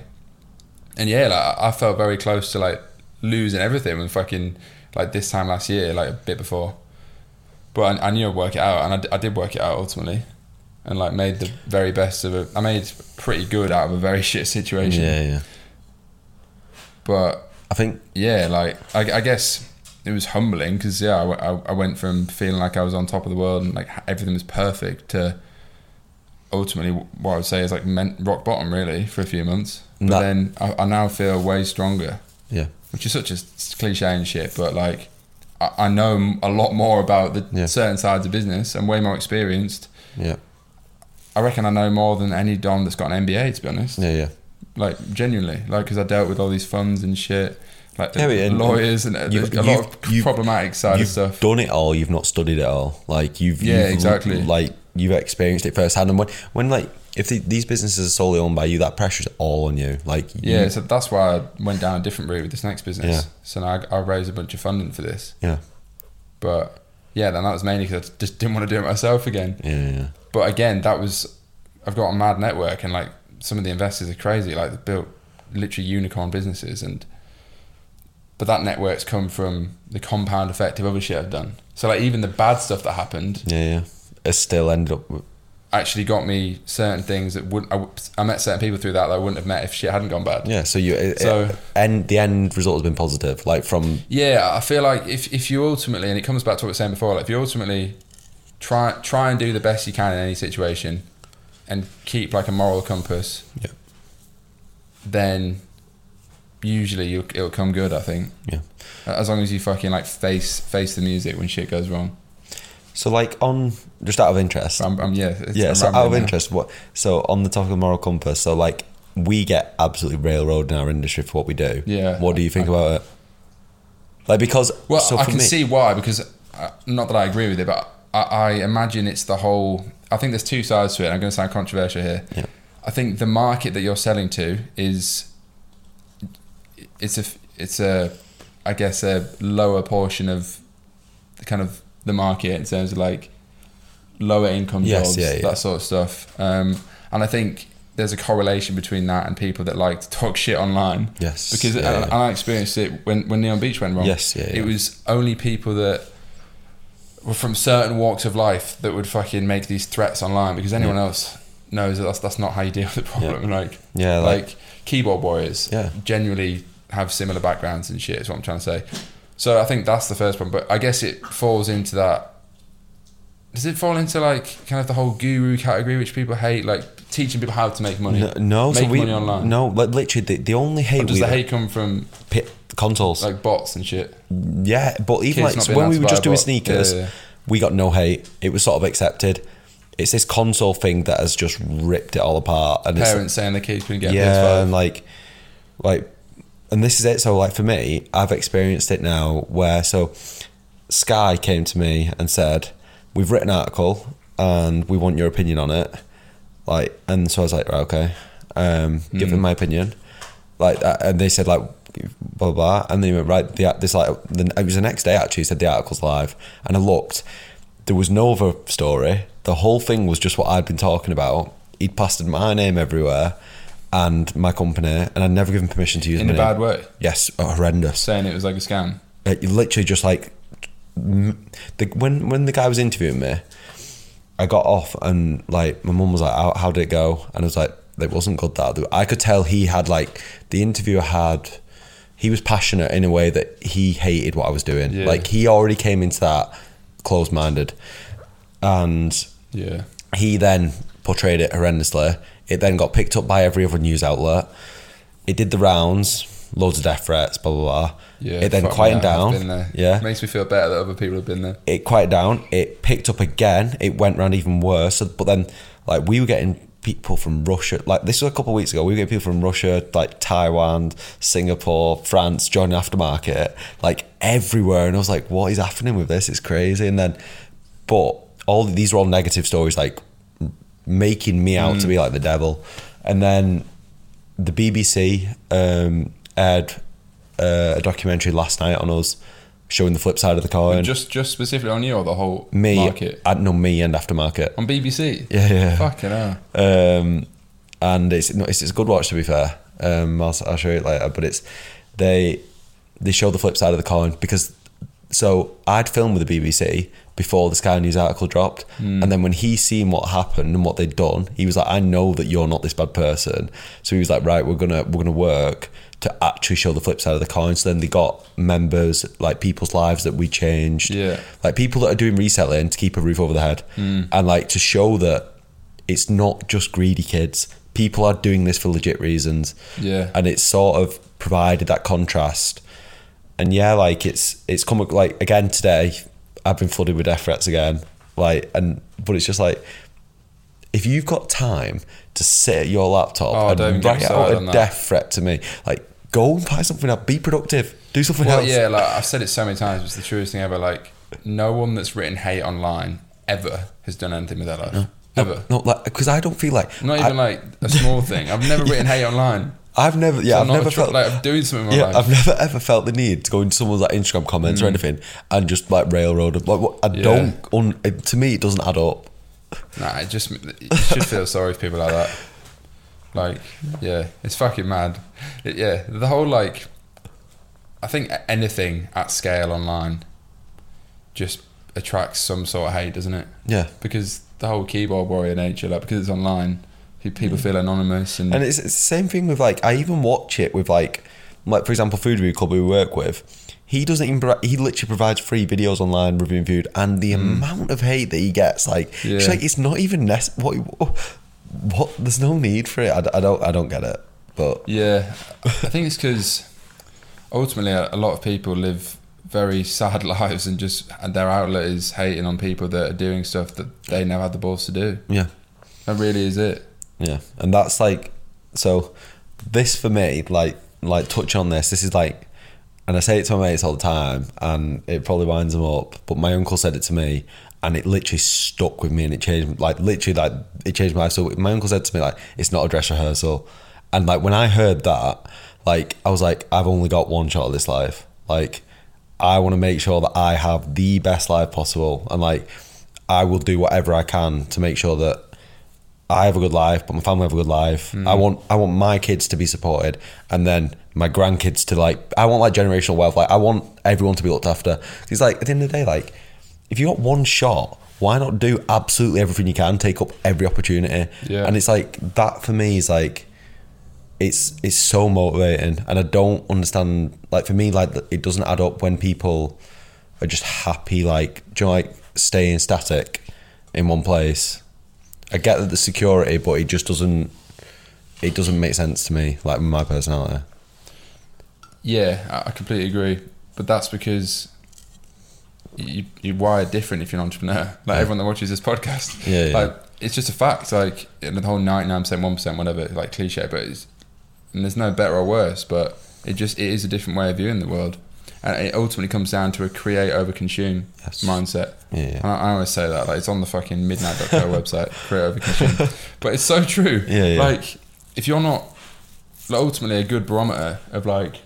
and yeah, like I felt very close to like losing everything when fucking like this time last year, like a bit before. But I, I knew I'd work it out, and I, d- I did work it out ultimately, and like made the very best of it. I made pretty good out of a very shit situation. Yeah, yeah. But I think, yeah, like I, I guess it was humbling because yeah, I, w- I went from feeling like I was on top of the world and like everything was perfect to ultimately what I would say is like meant rock bottom really for a few months. But that, then I, I now feel way stronger. Yeah, which is such a cliche and shit, but like I, I know a lot more about the yeah. certain sides of business. I'm way more experienced. Yeah. I reckon I know more than any dom that's got an M B A, to be honest. Yeah, yeah. Like, genuinely. Like, because I dealt with all these funds and shit. Like, the yeah, and lawyers and a lot of problematic side of stuff. You've done it all. You've not studied it all. Like, you've... Yeah, you've, exactly. Like, you've experienced it firsthand. And when, when like, if the, these businesses are solely owned by you, that pressure's all on you. Like... Yeah, you, so that's why I went down a different route with this next business. Yeah. So now I, I raised a bunch of funding for this. Yeah. But... Yeah, then that was mainly because I just didn't want to do it myself again. Yeah, yeah. But again, that was, I've got a mad network, and like some of the investors are crazy. Like they built literally unicorn businesses, and but that network's come from the compound effect of other shit I've done. So like even the bad stuff that happened, yeah, yeah, it still ended up with... actually got me certain things that wouldn't. I, I met certain people through that that I wouldn't have met if shit hadn't gone bad. Yeah, so you it, so it, and the end result has been positive. Like from yeah, I feel like if if you ultimately, and it comes back to what we were saying before, like if you ultimately try try and do the best you can in any situation, and keep like a moral compass. Yeah. Then, usually you'll, it'll come good. I think. Yeah. As long as you fucking like face face the music when shit goes wrong. So like on, just out of interest. I'm, I'm, yeah, it's, yeah I'm so out of interest, now. What? So on the topic of moral compass, so like we get absolutely railroaded in our industry for what we do. Yeah. What do you think I, about it? Like because... Well, so I can me, see why, because I, not that I agree with it, but I, I imagine it's the whole... I think there's two sides to it. I'm going to sound controversial here. Yeah. I think the market that you're selling to is... It's a, it's a, I guess, a lower portion of the kind of... the market in terms of like lower income yes, jobs, yeah, yeah. that sort of stuff. Um, and I think there's a correlation between that and people that like to talk shit online. Yes. Because yeah, I, yeah. I experienced it when, when Neon Beach went wrong. Yes, yeah, yeah. It was only people that were from certain walks of life that would fucking make these threats online, because anyone yeah. else knows that that's, that's not how you deal with the problem. Yeah. Like, yeah, like, like keyboard warriors yeah. generally have similar backgrounds and shit is what I'm trying to say. So I think that's the first one, but I guess it falls into that. Does it fall into like kind of the whole guru category, which people hate, like teaching people how to make money? No, no make so we, money online. No, like literally the, the only hate. Or does we the hate come from pit, consoles, like bots and shit? Yeah, but even Kids like so when we were just doing sneakers, yeah, yeah. we got no hate. It was sort of accepted. It's this console thing that has just ripped it all apart. And parents it's, saying the kids couldn't get yeah, P S five. and like, like. And this is it. So like for me, I've experienced it now where, so Sky came to me and said, we've written an article and we want your opinion on it. Like, and so I was like, right, okay. Um, mm. Give them my opinion. Like, and they said like, blah, blah, blah. And they went, right, the, this like, the, it was the next day actually, said the article's live. And I looked, there was no other story. The whole thing was just what I'd been talking about. He'd plastered my name everywhere. And my company, and I'd never given permission to use it. In a bad way? Yes, horrendous. Saying it was like a scam? It literally just like... The, when when the guy was interviewing me, I got off and like my mum was like, how, how did it go? And I was like, it wasn't good that. I could tell he had like... The interviewer had... He was passionate in a way that he hated what I was doing. Yeah. Like he already came into that closed-minded. And yeah. he then portrayed it horrendously. It then got picked up by every other news outlet. It did the rounds, loads of death threats, blah, blah, blah. Yeah, it then quieted down. Yeah. It makes me feel better that other people have been there. It quieted down. It picked up again. It went round even worse. But then like we were getting people from Russia. Like, this was a couple of weeks ago. We were getting people from Russia, like Taiwan, Singapore, France, joining Aftermarket, like everywhere. And I was like, what is happening with this? It's crazy. And then, but all these were all negative stories, like making me out mm. to be like the devil. And then the B B C um, aired uh, a documentary last night on us, showing the flip side of the coin. Just just specifically on you or the whole me, market? I, no, me and Aftermarket. On B B C? Yeah, yeah. Fucking hell. Um, and it's, it's it's a good watch, to be fair. Um, I'll, I'll show you it later. But it's they they show the flip side of the coin because... So I'd filmed with the B B C before the Sky News article dropped. Mm. And then when he seen what happened and what they'd done, he was like, I know that you're not this bad person. So he was like, right, we're gonna we're gonna work to actually show the flip side of the coin. So then they got members, like people's lives that we changed. Yeah. Like people that are doing reselling to keep a roof over their head. Mm. And like to show that it's not just greedy kids. People are doing this for legit reasons. Yeah. And it sort of provided that contrast. And yeah, like it's it's come like again today. I've been flooded with death threats again. Like and but it's just like if you've got time to sit at your laptop oh, and write out a that. death threat to me, like go and find something up. Be productive. Do something well, else. Yeah, like I've said it so many times. It's the truest thing ever. Like no one that's written hate online ever has done anything with their life. No, ever. No, like because I don't feel like not even I, like a small thing. I've never written yeah. hate online. I've never, yeah, I've never tr- felt like I'm doing something. In my yeah, life. I've never ever felt the need to go into someone's like Instagram comments mm. or anything and just like railroad them. Like what I yeah. don't, un, it, to me, it doesn't add up. Nah, it just you should feel sorry for people like that. Like, yeah, it's fucking mad. It, yeah, the whole like, I think anything at scale online just attracts some sort of hate, doesn't it? Yeah, because the whole keyboard warrior nature, like because it's online. People feel anonymous. And, and it's, it's the same thing with, like, I even watch it with, like, like for example, Food Review Club, who we work with, he doesn't even, he literally provides free videos online reviewing food, and the mm. amount of hate that he gets, like, yeah. it's, like, it's not even necessary. What, what, there's no need for it. I, I don't, I don't get it, but. Yeah, I think it's because ultimately a lot of people live very sad lives and just, and their outlet is hating on people that are doing stuff that they never had the balls to do. Yeah. That really is it. Yeah, and that's like, so this for me, like, like touch on this, this is like, and I say it to my mates all the time, and it probably winds them up, but my uncle said it to me, and it literally stuck with me, and it changed, like, literally, like, it changed my life. So my uncle said to me, like, it's not a dress rehearsal, and, like, when I heard that, like, I was like, I've only got one shot of this life, like, I want to make sure that I have the best life possible, and, like, I will do whatever I can to make sure that I have a good life, but my family have a good life. Mm. I want I want my kids to be supported, and then my grandkids to like. I want like generational wealth. Like I want everyone to be looked after. It's like at the end of the day, like if you got one shot, why not do absolutely everything you can, take up every opportunity? Yeah. And it's like that for me is like, it's it's so motivating, and I don't understand. Like for me, like it doesn't add up when people are just happy, like do you know, like staying static in one place. I get that the security, but it just doesn't, it doesn't make sense to me, like my personality. Yeah, I completely agree. But that's because you, you're wired different if you're an entrepreneur. Like yeah. everyone that watches this podcast. Yeah, yeah. Like, it's just a fact, like the whole ninety-nine percent, one percent, whatever, like cliche, but it's, and there's no better or worse, but it just, it is a different way of viewing the world. And it ultimately comes down to a create over consume yes. mindset. Yeah, yeah. And I, I always say that, like it's on the fucking midnight dot co website, create over consume. But it's so true. Yeah, yeah. Like if you're not, like ultimately a good barometer of like,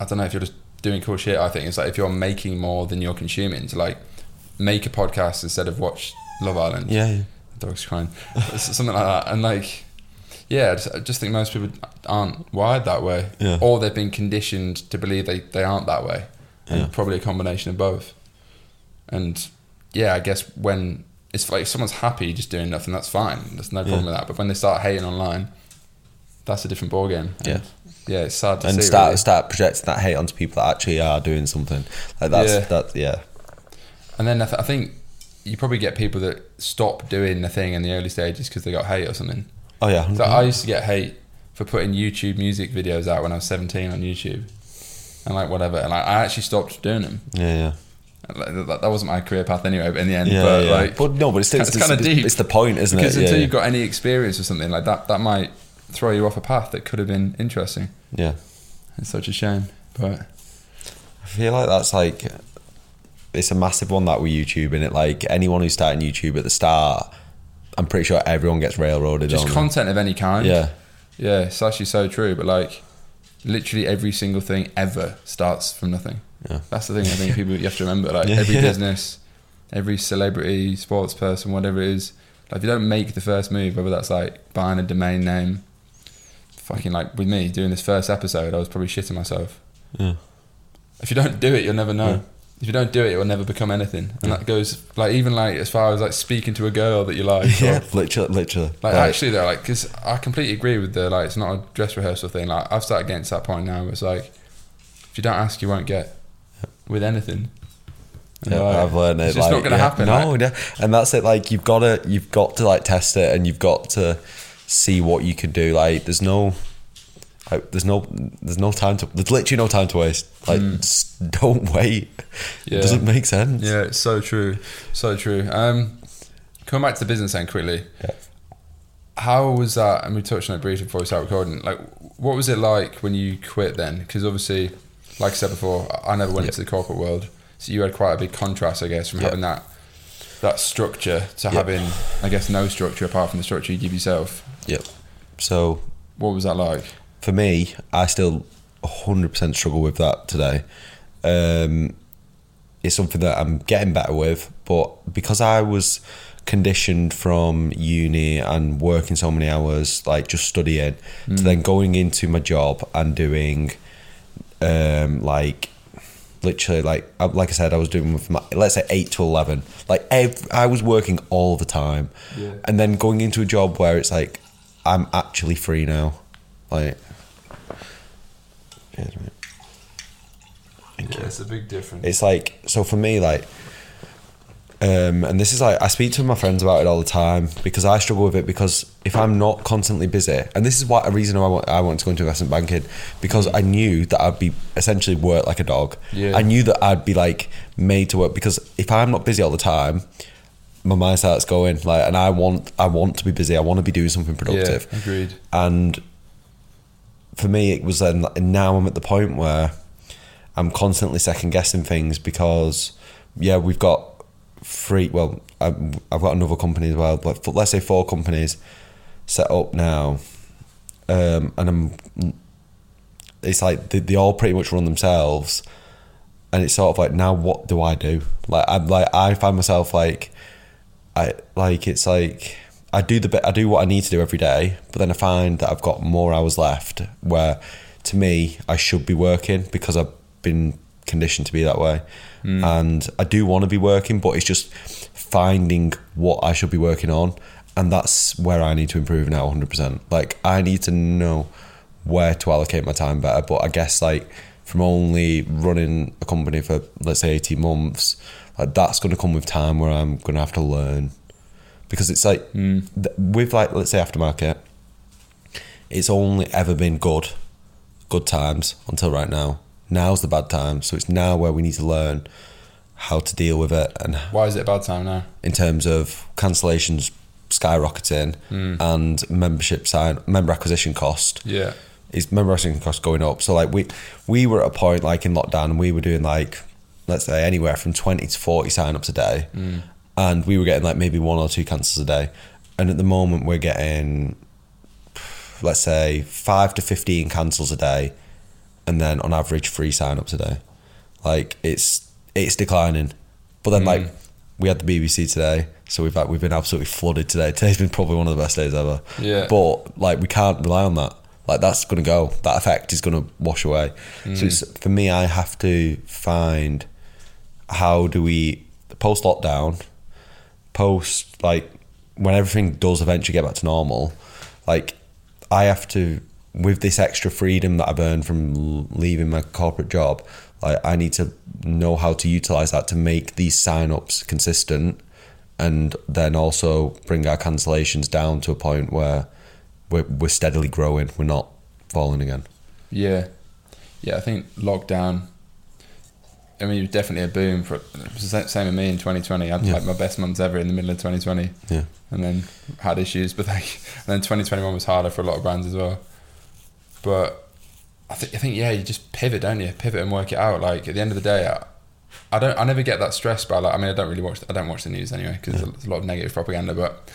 I don't know, if you're just doing cool shit, I think it's like if you're making more than you're consuming, to like make a podcast instead of watch Love Island. Yeah, yeah. The dog's crying. Something like that. And like, yeah, I just, I just think most people aren't wired that way, yeah. or they've been conditioned to believe they, they aren't that way, and yeah. probably a combination of both. And yeah, I guess when it's like someone's happy just doing nothing, that's fine. There's no problem yeah. with that. But when they start hating online, that's a different ball game. And yeah, yeah, it's sad to and see. And start really. start projecting that hate onto people that actually are doing something. Like that's yeah. that's yeah. And then I, th- I think you probably get people that stop doing the thing in the early stages because they got hate or something. Oh yeah. So I used to get hate for putting YouTube music videos out when I was seventeen on YouTube, and like whatever, and like, I actually stopped doing them. Yeah, yeah. That wasn't my career path anyway, but in the end, yeah, but yeah. like, but no, but it's, it's, it's kind of deep. It's the point, isn't because it? Because until yeah, you've yeah. got any experience or something like that, that might throw you off a path that could have been interesting. Yeah, it's such a shame. But I feel like that's like it's a massive one that with YouTube, and it like anyone who's starting YouTube at the start, I'm pretty sure everyone gets railroaded. Just on content of any kind. Yeah, yeah, it's actually so true. But like, literally every single thing ever starts from nothing. Yeah. That's the thing I think people you have to remember. Like yeah, every yeah. business, every celebrity, sports person, whatever it is, like if you don't make the first move, whether that's like buying a domain name, fucking like with me doing this first episode, I was probably shitting myself. Yeah. If you don't do it, you'll never know. Yeah. If you don't do it, it will never become anything. And yeah. that goes like even like as far as like speaking to a girl that you like. Yeah, or, literally, literally. Like right. actually though, like because I completely agree with the like it's not a dress rehearsal thing. Like I've started getting to that point now. Where it's like if you don't ask, you won't get. With anything, yeah, like, I've learned it. It's just like, not going to yeah, happen. No, like. yeah. And that's it. Like you've got to, you've got to like test it, and you've got to see what you can do. Like there's no, like, there's no, there's no time to. There's literally no time to waste. Like mm. just don't wait. Yeah. It doesn't make sense. Yeah, it's so true, so true. Um, coming back to the business end quickly. Yeah. How was that? And we touched on it briefly before we started recording. Like, what was it like when you quit then? Because obviously. Like I said before, I never went yep. into the corporate world, so you had quite a big contrast, I guess, from yep. having that that structure to yep. having, I guess, no structure apart from the structure you give yourself. Yep. So, what was that like? For me, I still one hundred percent struggle with that today. Um, it's something that I'm getting better with, but because I was conditioned from uni and working so many hours, like just studying, mm. to then going into my job and doing. Um, like literally like like I said I was doing with my, let's say eight to eleven like every, I was working all the time yeah. and then going into a job where it's like I'm actually free now like yeah, it's a big difference. It's like so for me like um, and this is like I speak to my friends about it all the time because I struggle with it because if I'm not constantly busy and this is what a reason why I want, I want to go into investment banking because I knew that I'd be essentially work like a dog yeah. I knew that I'd be like made to work because if I'm not busy all the time my mind starts going like and I want I want to be busy I want to be doing something productive yeah, agreed. And for me it was then and now I'm at the point where I'm constantly second guessing things because yeah we've got Free. Well, I've got another company as well. But let's say four companies set up now, um, and I'm. It's like they, they all pretty much run themselves, and it's sort of like now what do I do? Like I'm like I find myself like, I like it's like I do the bit I do what I need to do every day, but then I find that I've got more hours left where, to me, I should be working because I've been conditioned to be that way. Mm. And I do want to be working, but it's just finding what I should be working on. And that's where I need to improve now one hundred percent. Like I need to know where to allocate my time better. But I guess like from only running a company for let's say eighteen months, like that's going to come with time where I'm going to have to learn. Because it's like mm. th- with like, let's say Aftermarket, it's only ever been good, good times until right now. Now's the bad time, so it's now where we need to learn how to deal with it. And why is it a bad time now? In terms of cancellations skyrocketing mm. and membership sign member acquisition cost. Yeah, is member acquisition cost going up? So like we we were at a point like in lockdown, and we were doing like let's say anywhere from twenty to forty signups a day, mm. and we were getting like maybe one or two cancels a day. And at the moment, we're getting let's say five to fifteen cancels a day. And then on average three sign-ups a day. Like it's it's declining. But then mm. like we had the B B C today, so we've had, we've been absolutely flooded today. Today's been probably one of the best days ever. Yeah. But like we can't rely on that. Like that's gonna go. That effect is gonna wash away. Mm. So it's, for me I have to find how do we post lockdown, post like when everything does eventually get back to normal, like I have to with this extra freedom that I've earned from leaving my corporate job, like I need to know how to utilize that to make these sign-ups consistent and then also bring our cancellations down to a point where we're, we're steadily growing, we're not falling again. Yeah. Yeah, I think lockdown I mean, it was definitely a boom for, it was the same with me in twenty twenty. I had yeah. like my best months ever in the middle of twenty twenty. Yeah. And then had issues, but like, and then twenty twenty-one was harder for a lot of brands as well. But I, th- I think, yeah, you just pivot, don't you? Pivot and work it out. Like at the end of the day, I, I don't, I never get that stressed by like, I mean, I don't really watch, I don't watch the news anyway, because yeah. there's a lot of negative propaganda, but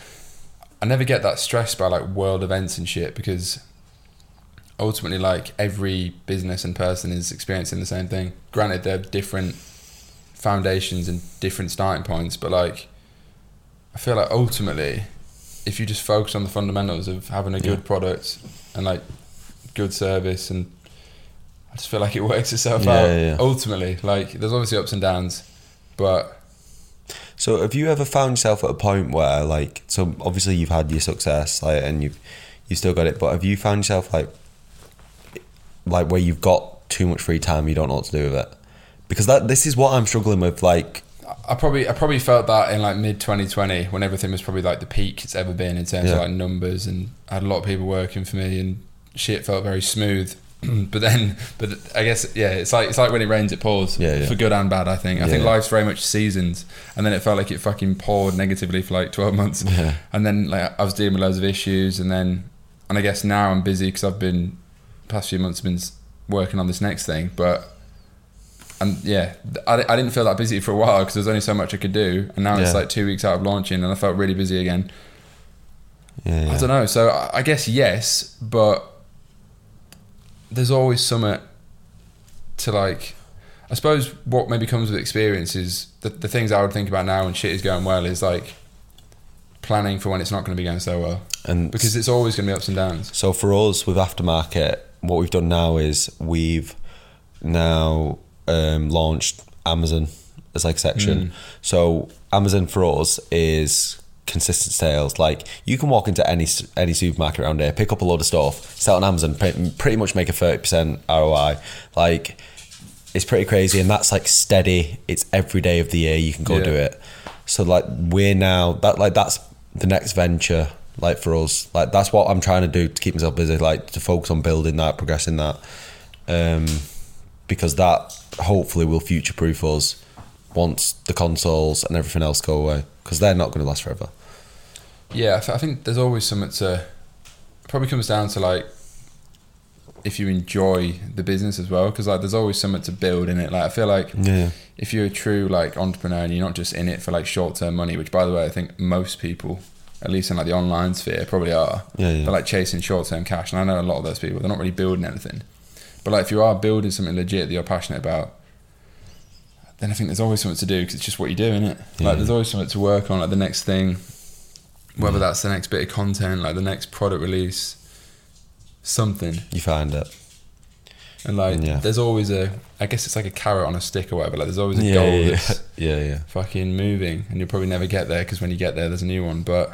I never get that stressed by like world events and shit, because ultimately like every business and person is experiencing the same thing. Granted, they're different foundations and different starting points, but like I feel like ultimately if you just focus on the fundamentals of having a good yeah. product and like good service, and I just feel like it works itself yeah, out yeah, yeah. ultimately. Like there's obviously ups and downs, but so have you ever found yourself at a point where like, so obviously you've had your success, like, and you've you still got it, but have you found yourself like like where you've got too much free time, you don't know what to do with it? Because that this is what I'm struggling with. Like I probably I probably felt that in like mid twenty twenty, when everything was probably like the peak it's ever been in terms yeah. of like numbers, and I had a lot of people working for me and shit felt very smooth. But then, but I guess yeah, it's like it's like when it rains, it pours yeah, yeah. for good and bad. I think I yeah, think yeah. life's very much seasons, and then it felt like it fucking poured negatively for like twelve months, yeah. and then like I was dealing with loads of issues, and then and I guess now I'm busy because I've been past few months have been working on this next thing, but and yeah, I I didn't feel that busy for a while because there was only so much I could do, and now yeah. it's like two weeks out of launching, and I felt really busy again. Yeah, yeah. I don't know. So I, I guess yes, but. There's always something to like, I suppose what maybe comes with experience is the, the things I would think about now when shit is going well is like planning for when it's not going to be going so well. And because it's always going to be ups and downs. So for us with Aftermarket, what we've done now is we've now um, launched Amazon as like a section. Mm. So Amazon for us is consistent sales. Like you can walk into any any supermarket around here, pick up a load of stuff, sell on Amazon, pretty much make a thirty percent R O I. Like it's pretty crazy, and that's like steady. It's every day of the year you can go yeah. do it. So like we're now that like that's the next venture like for us. Like that's what I'm trying to do to keep myself busy, like to focus on building that, progressing that, um, because that hopefully will future proof us once the consoles and everything else go away, because they're not going to last forever. Yeah, I think there's always something to, probably comes down to like, if you enjoy the business as well, because like there's always something to build in it. Like I feel like yeah. if you're a true like entrepreneur and you're not just in it for like short-term money, which by the way, I think most people, at least in like the online sphere probably are, yeah, yeah. they're like chasing short-term cash. And I know a lot of those people, they're not really building anything. But like if you are building something legit that you're passionate about, then I think there's always something to do because it's just what you do, isn't it? Yeah. Like there's always something to work on, like the next thing, whether that's the next bit of content, like the next product release, something. You find it. And like, yeah. there's always a, I guess it's like a carrot on a stick or whatever. Like there's always a yeah, goal yeah, that's yeah. Yeah, yeah. fucking moving, and you'll probably never get there because when you get there, there's a new one. But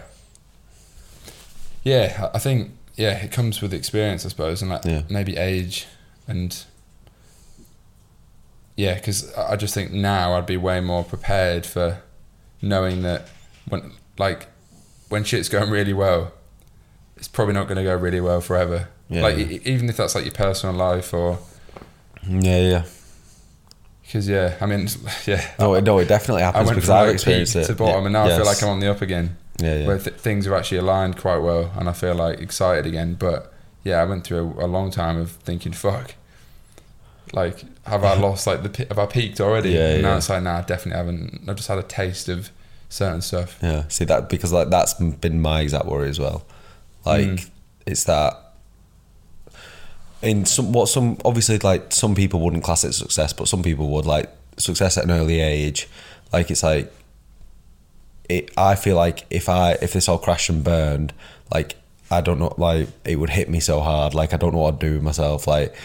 yeah, I think, yeah, it comes with experience, I suppose, and like yeah. maybe age and yeah, because I just think now I'd be way more prepared for knowing that when like, when shit's going really well, it's probably not going to go really well forever. Yeah, like yeah. E- even if that's like your personal life or yeah, yeah. Because yeah, I mean, yeah. No, I, no, it definitely happens. I went because from I've like experienced it. To bottom, yeah. and now yes. I feel like I'm on the up again. Yeah, yeah. Where th- things are actually aligned quite well, and I feel like excited again. But yeah, I went through a, a long time of thinking, fuck. Like, have I lost like the? Have I peaked already? Yeah, and yeah. now it's like, nah, I definitely haven't. I've just had a taste of certain stuff. Yeah, see that, because like that's been my exact worry as well. Like mm. it's that in some what some obviously like some people wouldn't class it as success, but some people would, like success at an early age. Like it's like it. I feel like if I if this all crashed and burned, like I don't know, like it would hit me so hard. Like I don't know what I'd do with myself. Like.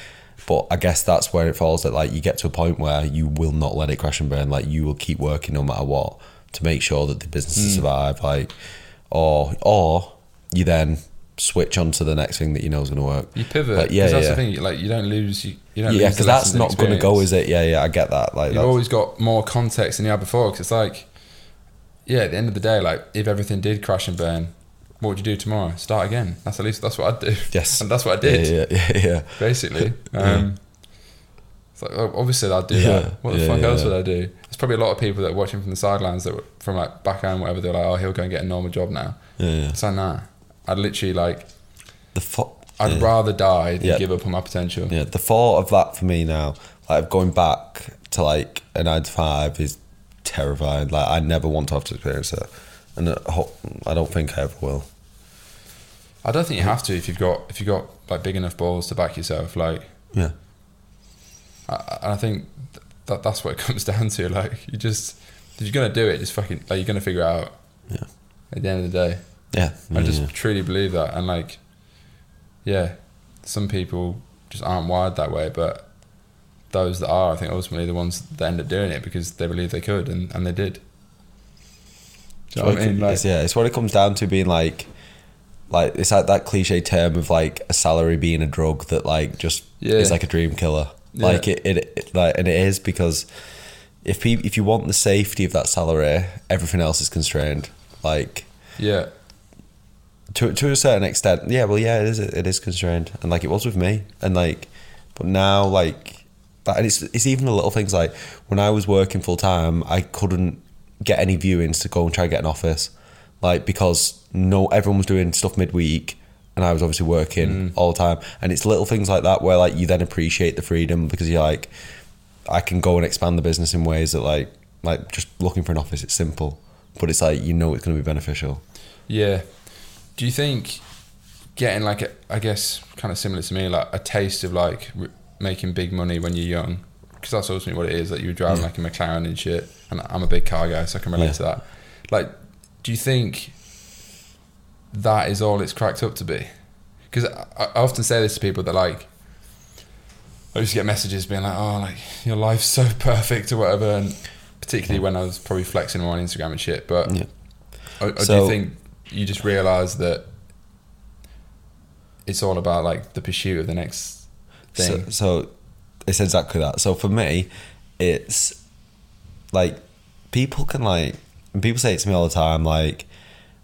But I guess that's where it falls, that like you get to a point where you will not let it crash and burn. Like you will keep working no matter what to make sure that the businesses mm. survive. Like, or or you then switch on to the next thing that you know is going to work. You pivot. Like, yeah, yeah. That's the thing. Like you don't lose. You, you don't. Yeah, because that's not going to go, is it? Yeah, yeah. I get that. Like you've always got more context than you had before. Because it's like, yeah, at the end of the day, like if everything did crash and burn, what would you do tomorrow? Start again. That's at least that's what I'd do. Yes, and that's what I did. Yeah, yeah, yeah. yeah. Basically, um, yeah. It's like, oh, obviously I'd do yeah. that. What the yeah, fuck yeah, else yeah. would I do? There's probably a lot of people that are watching from the sidelines that were from like back home, whatever. They're like, oh, he'll go and get a normal job now. Yeah, yeah. It's like, nah. I'd literally like the fo- I'd yeah. rather die than yeah. give up on my potential. Yeah, the thought of that for me now, like going back to like a nine to five is terrifying. Like I never want to have to experience that, and I don't think I ever will. I don't think you have to if you've got if you've got like big enough balls to back yourself. Like yeah, I, I think that that's what it comes down to. Like you just if you're gonna do it, just fucking like you're gonna figure it out. Yeah. At the end of the day. Yeah. I yeah, just yeah. truly believe that, and like, yeah, some people just aren't wired that way, but those that are, I think, ultimately the ones that end up doing it because they believe they could, and, and they did. Do you know what I mean? Like, it's, yeah, it's what it comes down to, being like, like it's like that cliche term of like a salary being a drug that like just yeah. is like a dream killer. Yeah. Like it, it, it, like, and it is, because if people, if you want the safety of that salary, everything else is constrained. Like yeah. To to a certain extent, yeah. Well, yeah, it is. It is constrained, and like it was with me, and like, but now like, that, and it's it's even the little things. Like when I was working full time, I couldn't get any viewings to go and try and get an office, like because no, everyone was doing stuff midweek, and I was obviously working mm. all the time. And it's little things like that where like you then appreciate the freedom, because you're like, I can go and expand the business in ways that like like just looking for an office. It's simple, but it's like you know it's going to be beneficial. Yeah. Do you think getting like, a, I guess, kind of similar to me, like a taste of like re- making big money when you're young, because that's ultimately what it is, that like you were driving yeah. like a McLaren and shit, and I'm a big car guy, so I can relate yeah. to that. Like, do you think that is all it's cracked up to be? Because I, I often say this to people that like, I just get messages being like, oh, like your life's so perfect or whatever, and particularly when I was probably flexing more on Instagram and shit, but yeah. or, or so, do you think you just realise that it's all about like the pursuit of the next thing? So, so it's exactly that. So for me, it's like people can like, and people say it to me all the time, like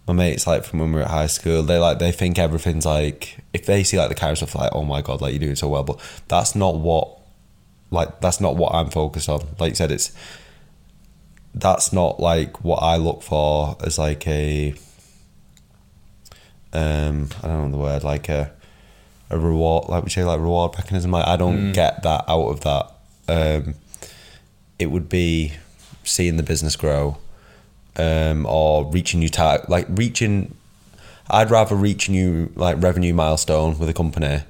my mates like from when we were at high school, they like, they think everything's like, if they see like the kind of stuff like, oh my God, like you're doing so well, but that's not what, like that's not what I'm focused on. Like you said, it's, that's not like what I look for as like a, Um, I don't know the word, like a a reward, like we say, like reward mechanism. Like I don't mm. get that out of that. Um, it would be seeing the business grow, um, or reaching new ta- like reaching. I'd rather reach a new like revenue milestone with a company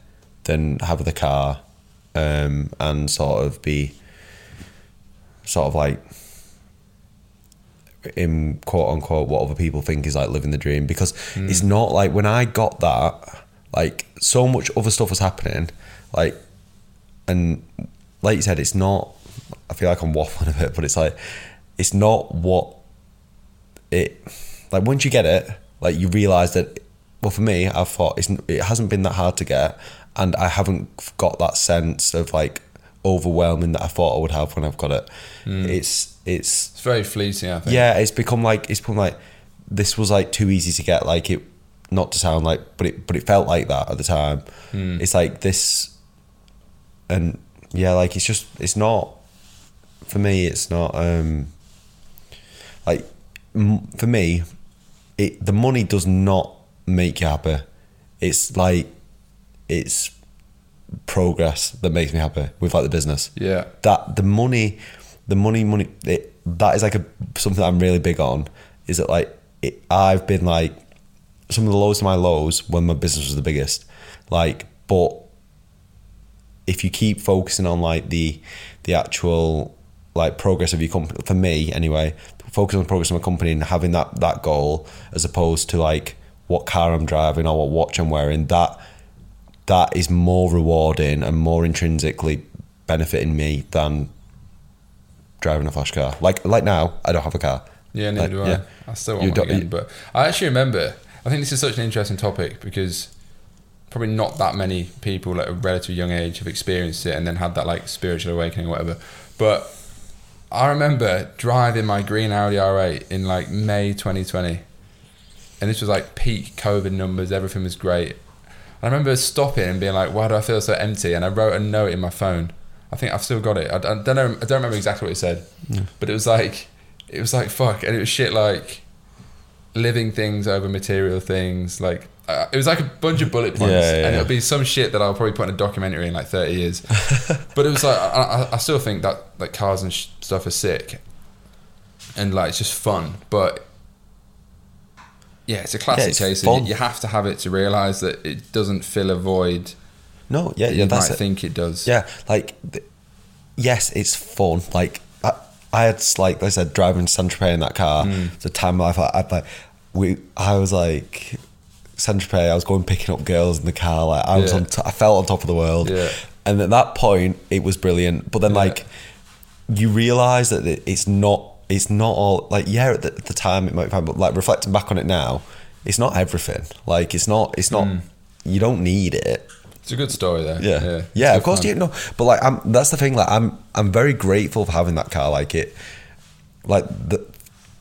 than have with a car, um, and sort of be sort of like, in quote unquote, what other people think is like living the dream, because mm. it's not like when I got that, like so much other stuff was happening, like, and like you said, it's not, I feel like I'm waffling a bit, but it's like, it's not what it, like once you get it, like you realise that, well for me, I thought it's, it hasn't been that hard to get, and I haven't got that sense of like overwhelming that I thought I would have when I've got it. Mm. It's, It's, it's very fleeting, I think. Yeah, it's become like it's become like this was like too easy to get. Like it, not to sound like, but it, but it felt like that at the time. Mm. It's like this, and yeah, like it's just it's not for me. It's not um, like m- for me, it the money does not make you happy. It's like it's progress that makes me happy with like the business. Yeah, that the money. The money, money, it, that is like a something that I'm really big on, is that like, it, I've been like, some of the lows to my lows when my business was the biggest, like, but if you keep focusing on like the, the actual like progress of your company, for me anyway, focusing on the progress of my company and having that, that goal, as opposed to like what car I'm driving or what watch I'm wearing, that, that is more rewarding and more intrinsically benefiting me than driving a flash car. Like like now, I don't have a car. Yeah, neither like, do I. Yeah. I still want one again, you, but I actually remember, I think this is such an interesting topic because probably not that many people at a relatively young age have experienced it and then had that like spiritual awakening or whatever. But I remember driving my green Audi R eight in like May twenty twenty, and this was like peak COVID numbers, everything was great. And I remember stopping and being like, why do I feel so empty? And I wrote a note in my phone I think I've still got it. I, I don't know. I don't remember exactly what it said, yeah. but it was like, it was like fuck, and it was shit like living things over material things. Like uh, it was like a bunch of bullet points, yeah, yeah, and yeah. it'll be some shit that I'll probably put in a documentary in like thirty years. But it was like I, I still think that like cars and sh- stuff are sick, and like it's just fun. But yeah, it's a classic yeah, it's case. Of you, you have to have it to realise that it doesn't fill a void. No, yeah, yeah, you that's might it. Think it does. Yeah, like, th- yes, it's fun. Like, I, I had, like I said, driving to Saint-Tropez in that car. Mm. The time I've had, I'd like, we, I was like, Saint-Tropez, I was going picking up girls in the car. Like, I was yeah. on, t- I felt on top of the world. Yeah. And at that point, it was brilliant. But then, yeah. like, you realise that it's not, it's not all, like, yeah, at the, at the time it might be fine, but like, reflecting back on it now, it's not everything. Like, it's not, it's not, mm. you don't need it. It's a good story there. Yeah, yeah, yeah of course. Fun. You know, but like, I'm, that's the thing. Like, I'm, I'm very grateful for having that car. Like it, like the,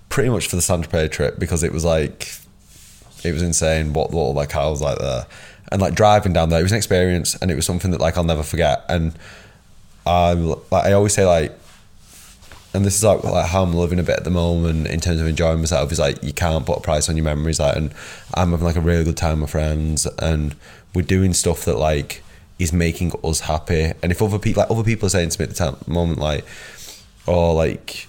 pretty much for the Saint-Tropez trip because it was like, it was insane what what that car was like there, and like driving down there, it was an experience, and it was something that like I'll never forget. And I'm, like, I always say like, and this is like, like how I'm living a bit at the moment in terms of enjoying myself is like you can't put a price on your memories. Like, and I'm having like a really good time with friends and. We're doing stuff that like is making us happy, and if other people, like other people, are saying to me at the moment, like, "Oh, like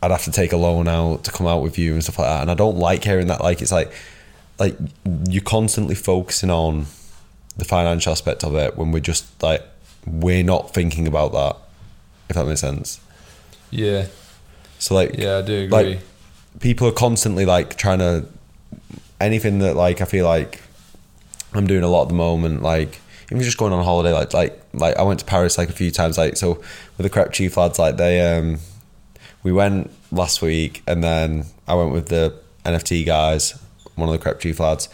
I'd have to take a loan out to come out with you and stuff like that," and I don't like hearing that. Like, it's like, like you're constantly focusing on the financial aspect of it when we're just like we're not thinking about that. If that makes sense. Yeah. So like, yeah, I do agree. Like, people are constantly like trying to anything that like I feel like. I'm doing a lot at the moment, like even just going on holiday, like like like I went to Paris like a few times, like so with the Crep Chief lads, like they um we went last week, and then I went with the N F T guys, one of the Crep Chief lads.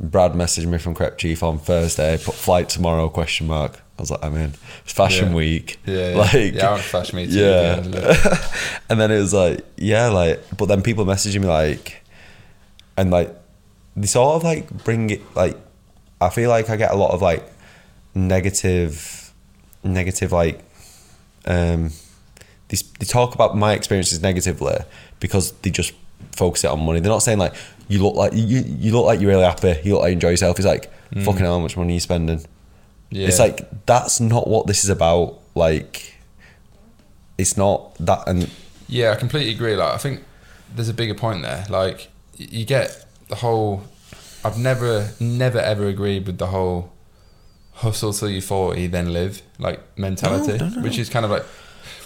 Brad messaged me from Crep Chief on Thursday, put flight tomorrow question mark. I was like, I'm in. It's fashion yeah. week. Yeah, yeah. Like yeah, I went fashion week too. Yeah. yeah and then it was like, yeah, like but then people messaging me like and like they sort of like bring it like I feel like I get a lot of like negative, negative like, um, they, they talk about my experiences negatively because they just focus it on money. They're not saying like, you look like, you, you look like you're really happy, you look like you enjoy yourself. It's like, mm. fucking hell, how much money are you spending? Yeah. It's like, that's not what this is about. Like, it's not that. And yeah, I completely agree. Like, I think there's a bigger point there. Like you get the whole, I've never, never, ever agreed with the whole hustle till you're forty, then live, like, mentality, no, no, no. which is kind of like,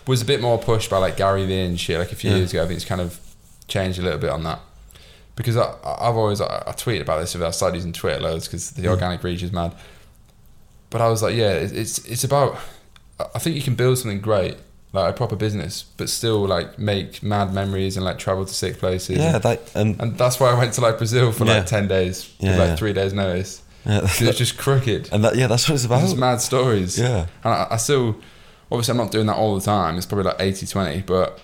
was a bit more pushed by, like, Gary Vee and shit, like, a few yeah. years ago. I think it's kind of changed a little bit on that. Because I, I've always, I, I tweet about this, I started using Twitter loads because the organic reach is mad. But I was like, yeah, it's it's about, I think you can build something great, like a proper business, but still like make mad memories and like travel to sick places. Yeah, that, and, and that's why I went to like Brazil for yeah. like ten days, yeah, with like yeah. three days notice. Yeah, that, it's just crooked. And that, yeah, that's what it's about. It's just mad stories. Yeah, and I, I still, obviously, I'm not doing that all the time. It's probably like eighty twenty, but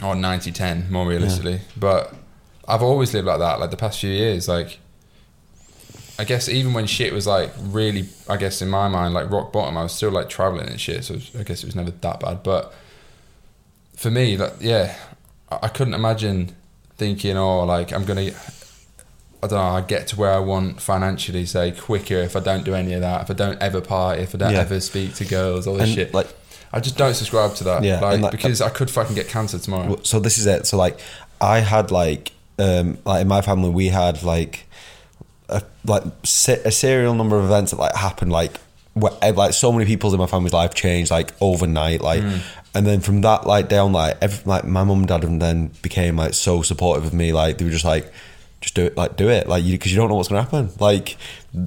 or ninety ten more realistically. Yeah. But I've always lived like that. Like the past few years, like I guess even when shit was like really, I guess in my mind, like rock bottom, I was still like traveling and shit. So I guess it was never that bad. But for me, like, yeah, I couldn't imagine thinking, oh, like I'm going to, I don't know, I get to where I want financially, say quicker if I don't do any of that, if I don't ever party, if I don't yeah. ever speak to girls, all this and shit. Like, I just don't subscribe to that. Yeah, like, like because uh, I could fucking get cancer tomorrow. So this is it. So like I had like, um, like in my family, we had like, A, like a serial number of events that like happened like where, like so many people's in my family's life changed like overnight like mm. and then from that like down like every, like my mum and dad and then became like so supportive of me, like they were just like just do it like do it like you because you don't know what's gonna happen like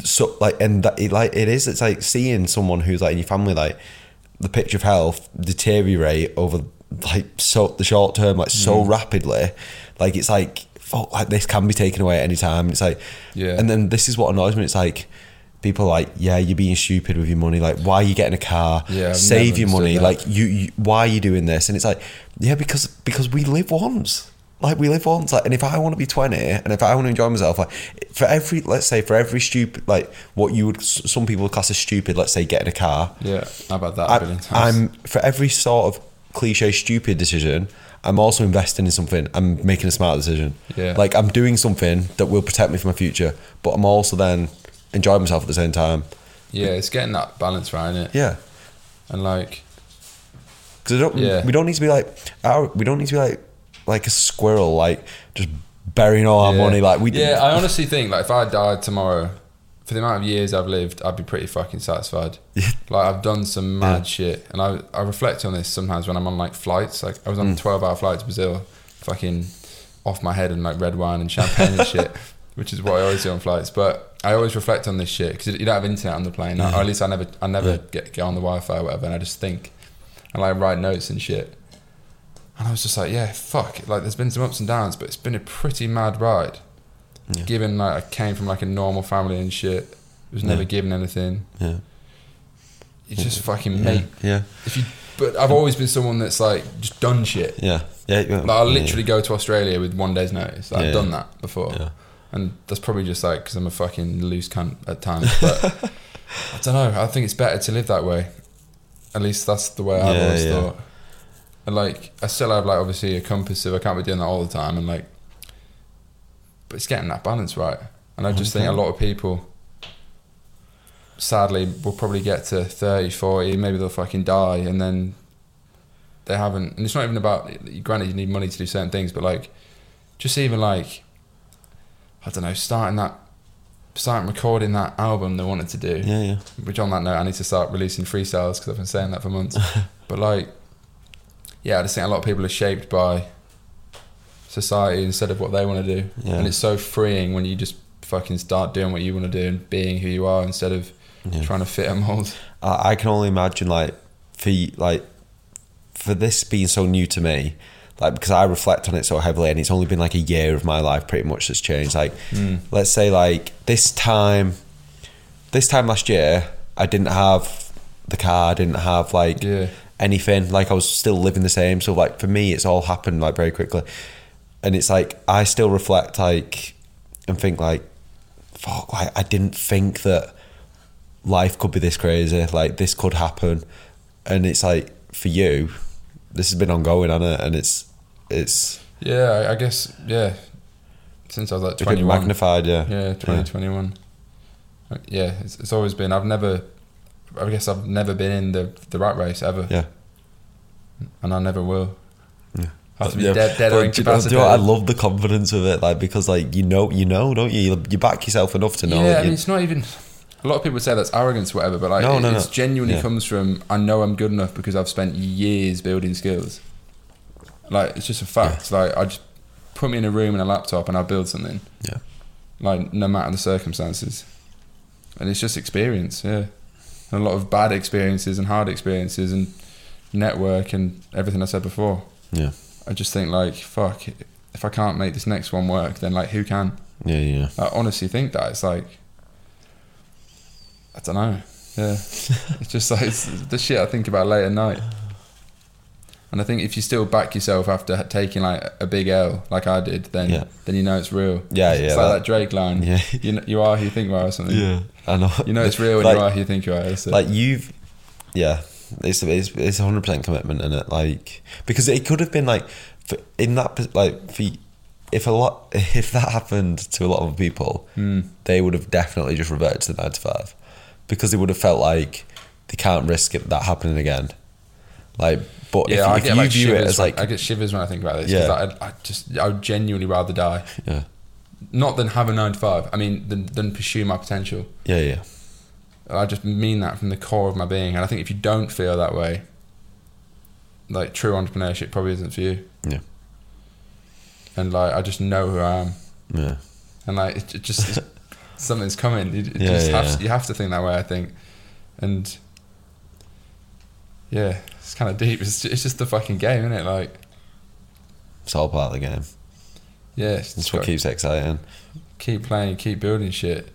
so like and that it, like it is it's like seeing someone who's like in your family like the picture of health deteriorate over like so the short term like mm. so rapidly like it's like oh, like this can be taken away at any time. It's like, yeah. And then this is what annoys me. It's like, people are like, yeah, you're being stupid with your money. Like, why are you getting a car? Yeah, Save your money. Like, you, you, why are you doing this? And it's like, yeah, because because we live once. like we live once, like, and if I want to be twenty and if I want to enjoy myself, like, for every, let's say for every stupid, like what you would, some people would class as stupid, let's say getting a car. Yeah, how about that? I, a billion times. I'm, for every sort of cliche stupid decision, I'm also investing in something. I'm making a smart decision. Yeah. Like I'm doing something that will protect me for my future, but I'm also then enjoying myself at the same time. Yeah, it's getting that balance right, isn't it? Yeah. And like, because don't, yeah. we don't need to be like, we don't need to be like, like a squirrel, like just burying all our yeah. money. Like we. Yeah, I honestly think like if I died tomorrow, for the amount of years I've lived, I'd be pretty fucking satisfied. Yeah. Like I've done some mad yeah. shit, and I I reflect on this sometimes when I'm on like flights. Like I was on mm. a twelve hour flight to Brazil, fucking off my head and like red wine and champagne and shit, which is what I always do on flights. But I always reflect on this shit because you don't have internet on the plane, yeah. or at least I never I never yeah. get, get on the Wi-Fi or whatever, and I just think and like write notes and shit. And I was just like, yeah, fuck. Like, there's been some ups and downs, but it's been a pretty mad ride. Yeah. Given, like, I came from, like, a normal family and shit. I was never yeah. given anything. Yeah. You just yeah. fucking yeah. make... Yeah. If you, but I've always been someone that's, like, just done shit. Yeah. yeah. Like, I'll literally yeah. go to Australia with one day's notice. Like, yeah, I've done yeah. that before. Yeah. And that's probably just, like, because I'm a fucking loose cunt at times. But I don't know. I think it's better to live that way. At least that's the way I've yeah, always yeah. thought. And like I still have like obviously a compass, so I can't be doing that all the time, and like, but it's getting that balance right. And I just okay. think a lot of people sadly will probably get to thirty, forty, maybe they'll fucking die, and then they haven't. And it's not even about, granted you need money to do certain things, but like just even like I don't know starting that starting recording that album they wanted to do, yeah yeah which on that note I need to start releasing freestyles because I've been saying that for months. But like, yeah, I just think a lot of people are shaped by society instead of what they want to do. Yeah. And it's so freeing when you just fucking start doing what you want to do and being who you are instead of yeah. trying to fit a mold. I can only imagine like for like for this being so new to me, like because I reflect on it so heavily and it's only been like a year of my life pretty much that's changed. Like mm. let's say like this time, this time last year, I didn't have the car, I didn't have like... Yeah. anything, like I was still living the same, so like for me it's all happened like very quickly, and it's like I still reflect like and think like fuck, like I didn't think that life could be this crazy, like this could happen. And it's like for you this has been ongoing, hasn't it? And it's it's yeah I guess yeah since I was like twenty-one, magnified yeah yeah twenty twenty-one yeah, yeah it's, it's always been, I've never I guess I've never been in the, the rat race ever. Yeah. And I never will. Yeah. I have to be yeah. dead, dead or incapacitated. You know, I love the confidence of it, like because like you know, you know, don't you? You back yourself enough to know. Yeah, I mean, it's not even. A lot of people say that's arrogance, or whatever, but like no, it no, it's no. genuinely yeah. comes from I know I'm good enough because I've spent years building skills. Like it's just a fact. Yeah. Like I just put me in a room and a laptop and I build something. Yeah. Like no matter the circumstances, and it's just experience. Yeah. A lot of bad experiences and hard experiences and network and everything I said before. Yeah. I just think like, fuck, if I can't make this next one work, then like who can? Yeah, yeah. I honestly think that it's like, I don't know. Yeah. It's just like, it's the shit I think about late at night. And I think if you still back yourself after taking like a big L, like I did, then yeah. then you know it's real. Yeah, yeah. It's like that, that Drake line. Yeah. You know, you are who you think you are, or something. Yeah, I know. You know it's real when like, you are who you think you are. So. Like you've, yeah, it's it's it's a hundred percent commitment in it. Like because it could have been like for, in that like for, if a lot if that happened to a lot of people, mm. they would have definitely just reverted to the nine to five because they would have felt like they can't risk it that happening again. Like, but yeah, if, I if get, you like, view it as like, when, I get shivers when I think about this. Yeah, like, I, I just I would genuinely rather die. Yeah, not than have a nine to five. I mean, than than pursue my potential. Yeah, yeah. I just mean that from the core of my being, and I think if you don't feel that way, like true entrepreneurship probably isn't for you. Yeah. And like, I just know who I am. Yeah. And like, it, it just something's coming. You, yeah, just yeah, have, yeah. you have to think that way, I think, and. Yeah, it's kind of deep. It's just, it's just the fucking game, isn't it? Like, it's all part of the game. Yeah, it's that's what keeps it exciting. Keep playing, keep building shit.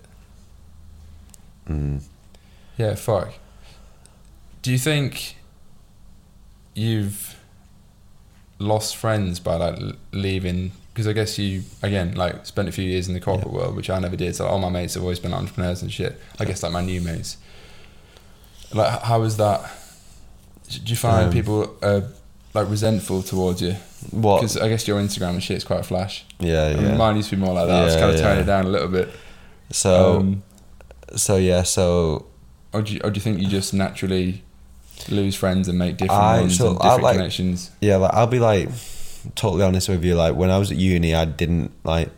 Mm. Yeah, fuck. Do you think you've lost friends by like leaving, because I guess you again like spent a few years in the corporate yeah. world, which I never did, so like, all my mates have always been entrepreneurs and shit. I yeah. guess like my new mates, like how is that, do you find um, people are like resentful towards you? What? Because I guess your Instagram and shit is quite flash. Yeah, yeah. I mean, mine used to be more like that. Yeah, I was kind of yeah. tearing it down a little bit. So, um, so yeah, so. Or do you, or do you think you just naturally lose friends and make different I, ones so and different like, connections? Yeah, like I'll be like totally honest with you. Like when I was at uni, I didn't like,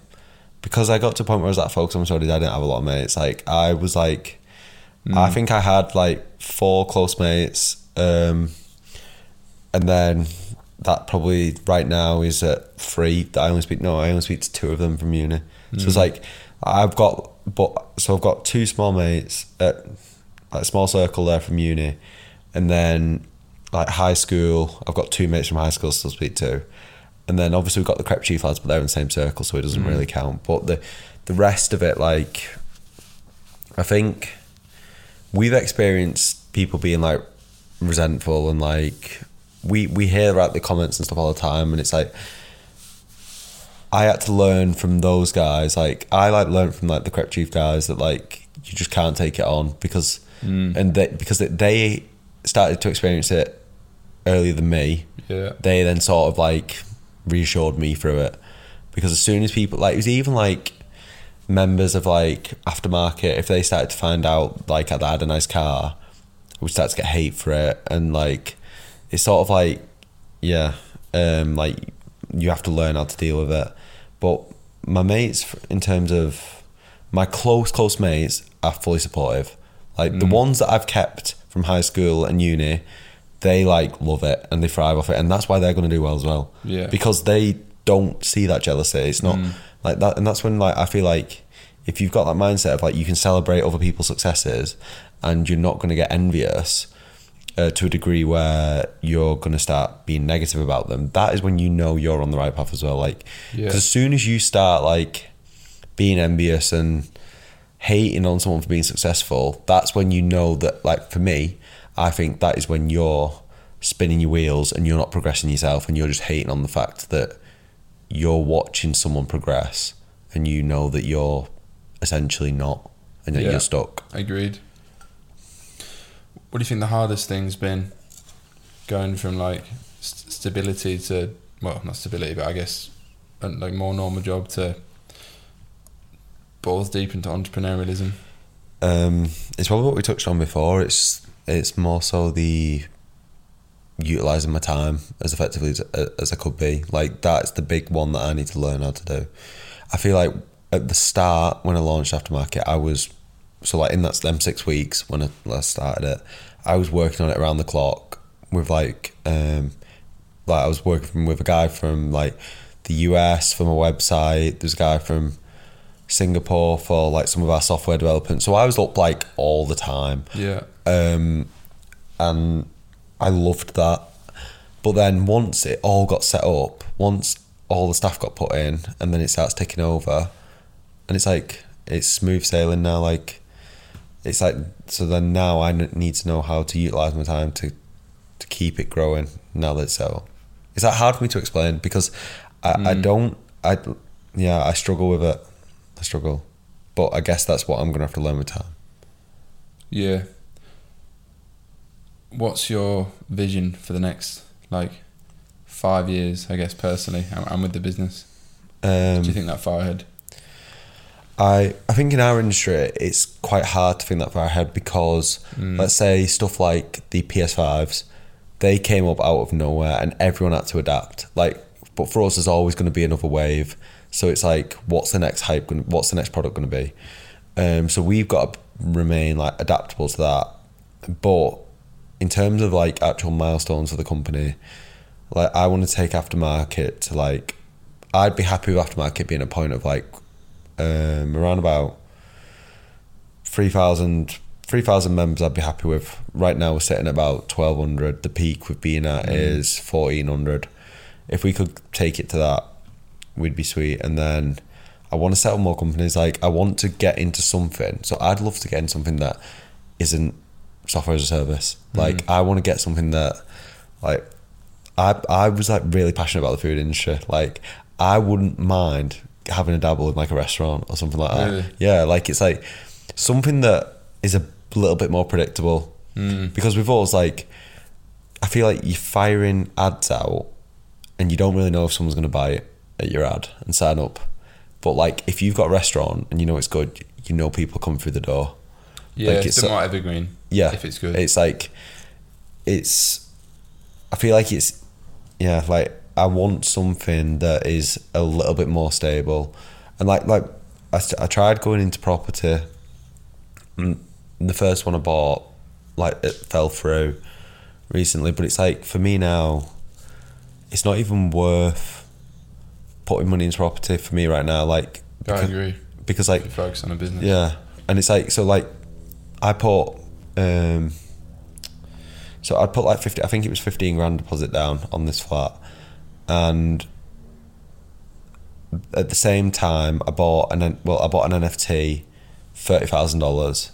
because I got to a point where I was like, folks, I'm sorry, I didn't have a lot of mates. Like I was like, mm. I think I had like four close mates. Um, and then that probably right now is at three that I only speak, no, I only speak to two of them from uni. Mm. So it's like, I've got, but so I've got two small mates at like a small circle there from uni. And then like high school, I've got two mates from high school still speak to. And then obviously we've got the Crep Chief lads, but they're in the same circle, so it doesn't mm. really count. But the, the rest of it, like, I think we've experienced people being like resentful and like, we we hear about the comments and stuff all the time, and it's like I had to learn from those guys. Like I like learned from like the Crep Chief guys that like you just can't take it on because mm. and they, because they started to experience it earlier than me. Yeah, they then sort of like reassured me through it, because as soon as people like, it was even like members of like Aftermarket, if they started to find out like I had a nice car, we started to get hate for it, and like. It's sort of like, yeah, um, like you have to learn how to deal with it. But my mates, in terms of my close, close mates, are fully supportive. Like mm. the ones that I've kept from high school and uni, they like love it and they thrive off it. And that's why they're going to do well as well. Yeah. Because they don't see that jealousy. It's not mm. like that. And that's when like I feel like if you've got that mindset of like you can celebrate other people's successes and you're not going to get envious, Uh, to a degree where you're going to start being negative about them, that is when you know you're on the right path as well. Like, yeah. 'cause as soon as you start like being envious and hating on someone for being successful, that's when you know that, like for me, I think that is when you're spinning your wheels and you're not progressing yourself, and you're just hating on the fact that you're watching someone progress and you know that you're essentially not, and that yeah. you're stuck. Agreed. What do you think the hardest thing's been going from like st- stability to, well, not stability, but I guess like more normal job to balls deep into entrepreneurialism? Um, it's probably what we touched on before. It's it's more so the utilising my time as effectively as, as I could be. Like that's the big one that I need to learn how to do. I feel like at the start when I launched Aftermarket, I was... So like in that them six weeks when I last started it, I was working on it around the clock with like, um, like I was working with a guy from like the U S for my website. There's a guy from Singapore for like some of our software development. So I was up like all the time. Yeah. Um, and I loved that. But then once it all got set up, once all the staff got put in, and then it starts taking over, and it's like, it's smooth sailing now. Like, it's like, so then now I need to know how to utilise my time to to keep it growing now that it's set up. Is that hard for me to explain? Because I, mm. I don't, I, yeah, I struggle with it. I struggle. But I guess that's what I'm going to have to learn with time. Yeah. What's your vision for the next, like, five years, I guess, personally, and with the business? Um, Do you think that far ahead? I, I think in our industry, it's quite hard to think that far ahead because mm. let's say stuff like the P S fives, they came up out of nowhere and everyone had to adapt. Like, but for us, there's always going to be another wave. So it's like, what's the next hype? Gonna, what's the next product going to be? Um, so we've got to remain like adaptable to that. But in terms of like actual milestones for the company, like I want to take Aftermarket to like, I'd be happy with Aftermarket being a point of like, Um, around about three thousand members I'd be happy with. Right now we're sitting at about twelve hundred. The peak we've been at mm. is fourteen hundred. If we could take it to that, we'd be sweet. And then I want to set up more companies. Like I want to get into something. So I'd love to get into something that isn't software as a service. Like mm. I want to get something that like I I was like really passionate about the food industry. Like, I wouldn't mind having a dabble in like a restaurant or something like that. Really? Yeah, like it's like something that is a little bit more predictable mm. because we've always like, I feel like you're firing ads out and you don't really know if someone's going to buy it at your ad and sign up. But like if you've got a restaurant and you know it's good, you know people come through the door. Yeah, like it's, it's a more evergreen. Yeah, if it's good. It's like, it's, I feel like it's, yeah, like I want something that is a little bit more stable. And like, like I, I tried going into property, and the first one I bought, like it fell through recently, but it's like for me now, it's not even worth putting money into property for me right now. Like, because, I agree. Because like, you focus on a business. Yeah, and it's like, so like I put, um, so I put like fifty, I think it was fifteen grand deposit down on this flat, and at the same time I bought an well I bought an N F T, thirty thousand dollars.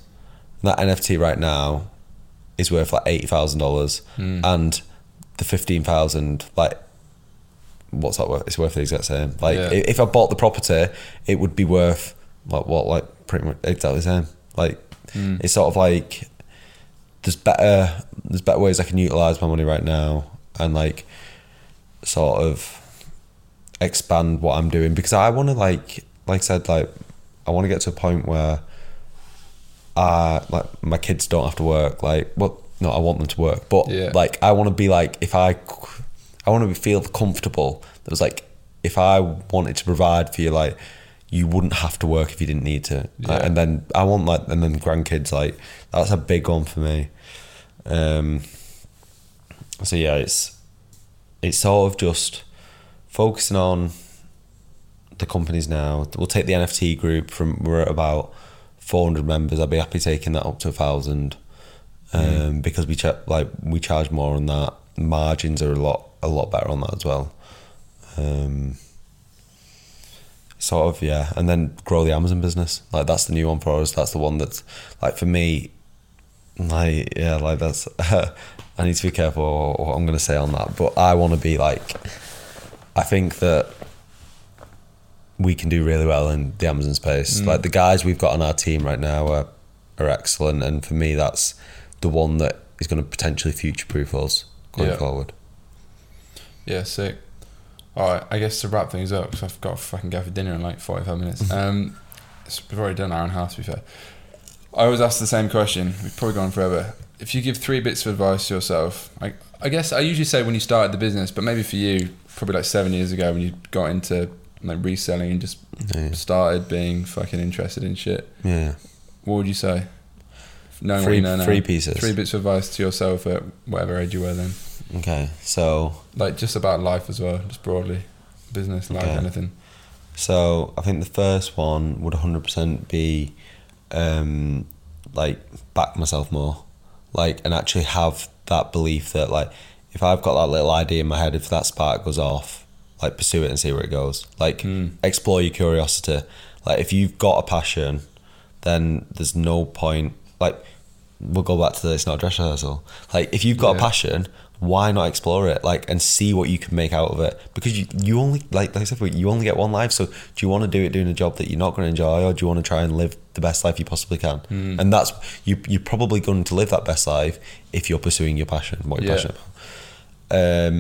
That N F T right now is worth like eighty thousand dollars, mm. and the fifteen thousand like what's that worth? It's worth the exact same. Like yeah. if I bought the property, it would be worth like what like pretty much exactly the same. Like mm. it's sort of like there's better there's better ways I can utilize my money right now and like sort of expand what I'm doing, because I want to like like I said like I want to get to a point where uh like my kids don't have to work. Like well no I want them to work, but yeah. like I want to be like if I I want to feel comfortable that was like if I wanted to provide for you, like you wouldn't have to work if you didn't need to. Yeah. Like, and then I want like and then grandkids, like that's a big one for me. Um so yeah, it's it's sort of just focusing on the companies now. We'll take the N F T group from we're at about four hundred members. I'd be happy taking that up to a thousand um, mm. because we ch- like we charge more on that. Margins are a lot a lot better on that as well. Um, sort of yeah, and then grow the Amazon business. Like that's the new one for us. That's the one that's like for me. Like yeah, like that's. I need to be careful what I'm going to say on that, but I want to be like. I think that. We can do really well in the Amazon space. Mm. Like the guys we've got on our team right now are, are excellent. And for me, that's the one that is going to potentially future-proof us going yeah. forward. Yeah, sick. All right, I guess to wrap things up, because I've got to fucking go for dinner in like forty-five minutes. Um, we've already done an hour and a half, to be fair. I always ask the same question. We've probably gone forever. If you give three bits of advice to yourself, I, I guess I usually say when you started the business, but maybe for you, probably like seven years ago when you got into... like reselling and just yeah. started being fucking interested in shit. Yeah. What would you say? No, three, no, no. Three pieces. Three bits of advice to yourself at whatever age you were then. Okay, so. Like just about life as well, just broadly. Business, life, okay. anything. So I think the first one would one hundred percent be um, like back myself more. Like, and actually have that belief that like, if I've got that little idea in my head, if that spark goes off, like pursue it and see where it goes. Like mm. explore your curiosity. Like if you've got a passion, then there's no point. Like we'll go back to the it's not a dress rehearsal. Like if you've got yeah. a passion, why not explore it? Like and see what you can make out of it. Because you, you only like like I said, you only get one life. So do you want to do it doing a job that you're not going to enjoy, or do you want to try and live the best life you possibly can? Mm. And that's you. You're probably going to live that best life if you're pursuing your passion, what you're yeah. passionate about. Um,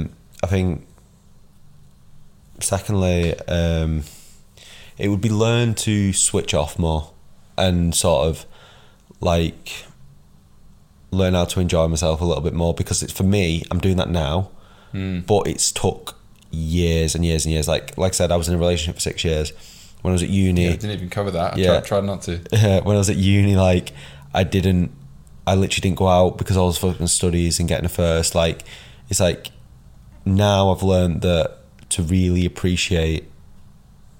I think. Secondly, um, it would be learn to switch off more and sort of like learn how to enjoy myself a little bit more, because it's for me, I'm doing that now, mm. but it's took years and years and years. Like like I said, I was in a relationship for six years. When I was at uni... Yeah, I didn't even cover that. I yeah, tried, tried not to. When I was at uni, like I didn't, I literally didn't go out because I was focused on studies and getting a first. Like it's like now I've learned that to really appreciate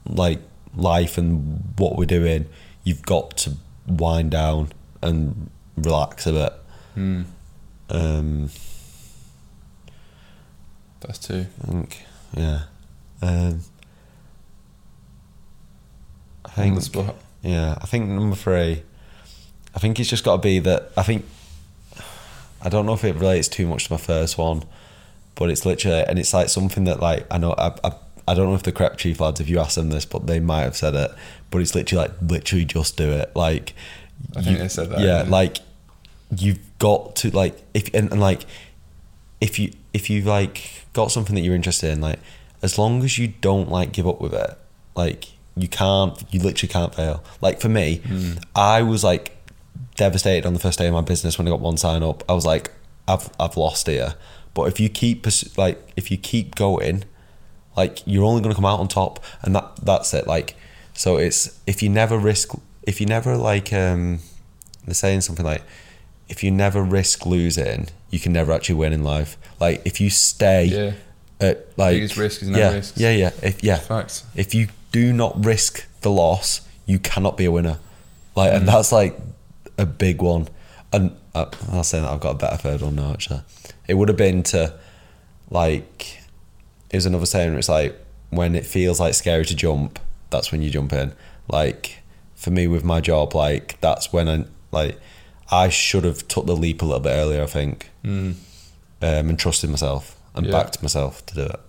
like life and what we're doing, you've got to wind down and relax a bit. Mm. Um, That's two. I think, yeah. Um, I think, On the spot. yeah, I think number three, I think it's just got to be that, I think, I don't know if it relates too much to my first one, But it's literally, and it's like something that like, I know, I, I, I don't know if the Crep Chief lads, if you ask them this, but they might have said it, but it's literally like, literally just do it. Like, I think you, they said that. Yeah, yeah. Like you've got to like, if, and, and like, if you, if you've like got something that you're interested in, like as long as you don't like give up with it, like you can't, you literally can't fail. Like for me, mm. I was like devastated on the first day of my business when I got one sign up. I was like, I've, I've lost here. But if you keep like, if you keep going, like you're only going to come out on top, and that that's it. Like, so it's, if you never risk, if you never like, um, they're saying something like, if you never risk losing, you can never actually win in life. Like if you stay, yeah. at like, biggest risk is no yeah, risks. Yeah, yeah, if, yeah. Facts. If you do not risk the loss, you cannot be a winner. Like, mm. and that's like a big one. And uh, I'll say that I've got a better third one now. Actually, it would have been to like. Here's another saying where it's like, when it feels like scary to jump, that's when you jump in. Like for me with my job, like that's when I like I should have took the leap a little bit earlier, I think, mm. um, and trusted myself and yeah. backed myself to do it.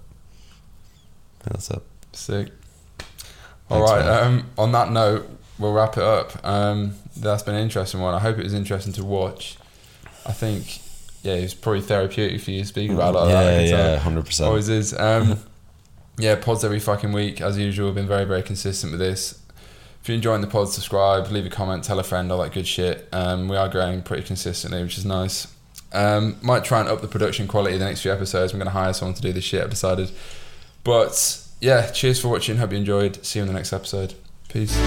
That's it. Sick. All Thanks, right. Um, on that note, we'll wrap it up. Um, that's been an interesting one. I hope it was interesting to watch. I think. Yeah, it was probably therapeutic for you to speak about like yeah, that. Yeah, yeah, one hundred percent. Always is. Um, yeah, pods every fucking week, as usual. I've been very, very consistent with this. If you're enjoying the pod, subscribe, leave a comment, tell a friend, all that good shit. Um, we are growing pretty consistently, which is nice. Um, might try and up the production quality the next few episodes. I'm going to hire someone to do this shit, I've decided. But yeah, cheers for watching. Hope you enjoyed. See you in the next episode. Peace.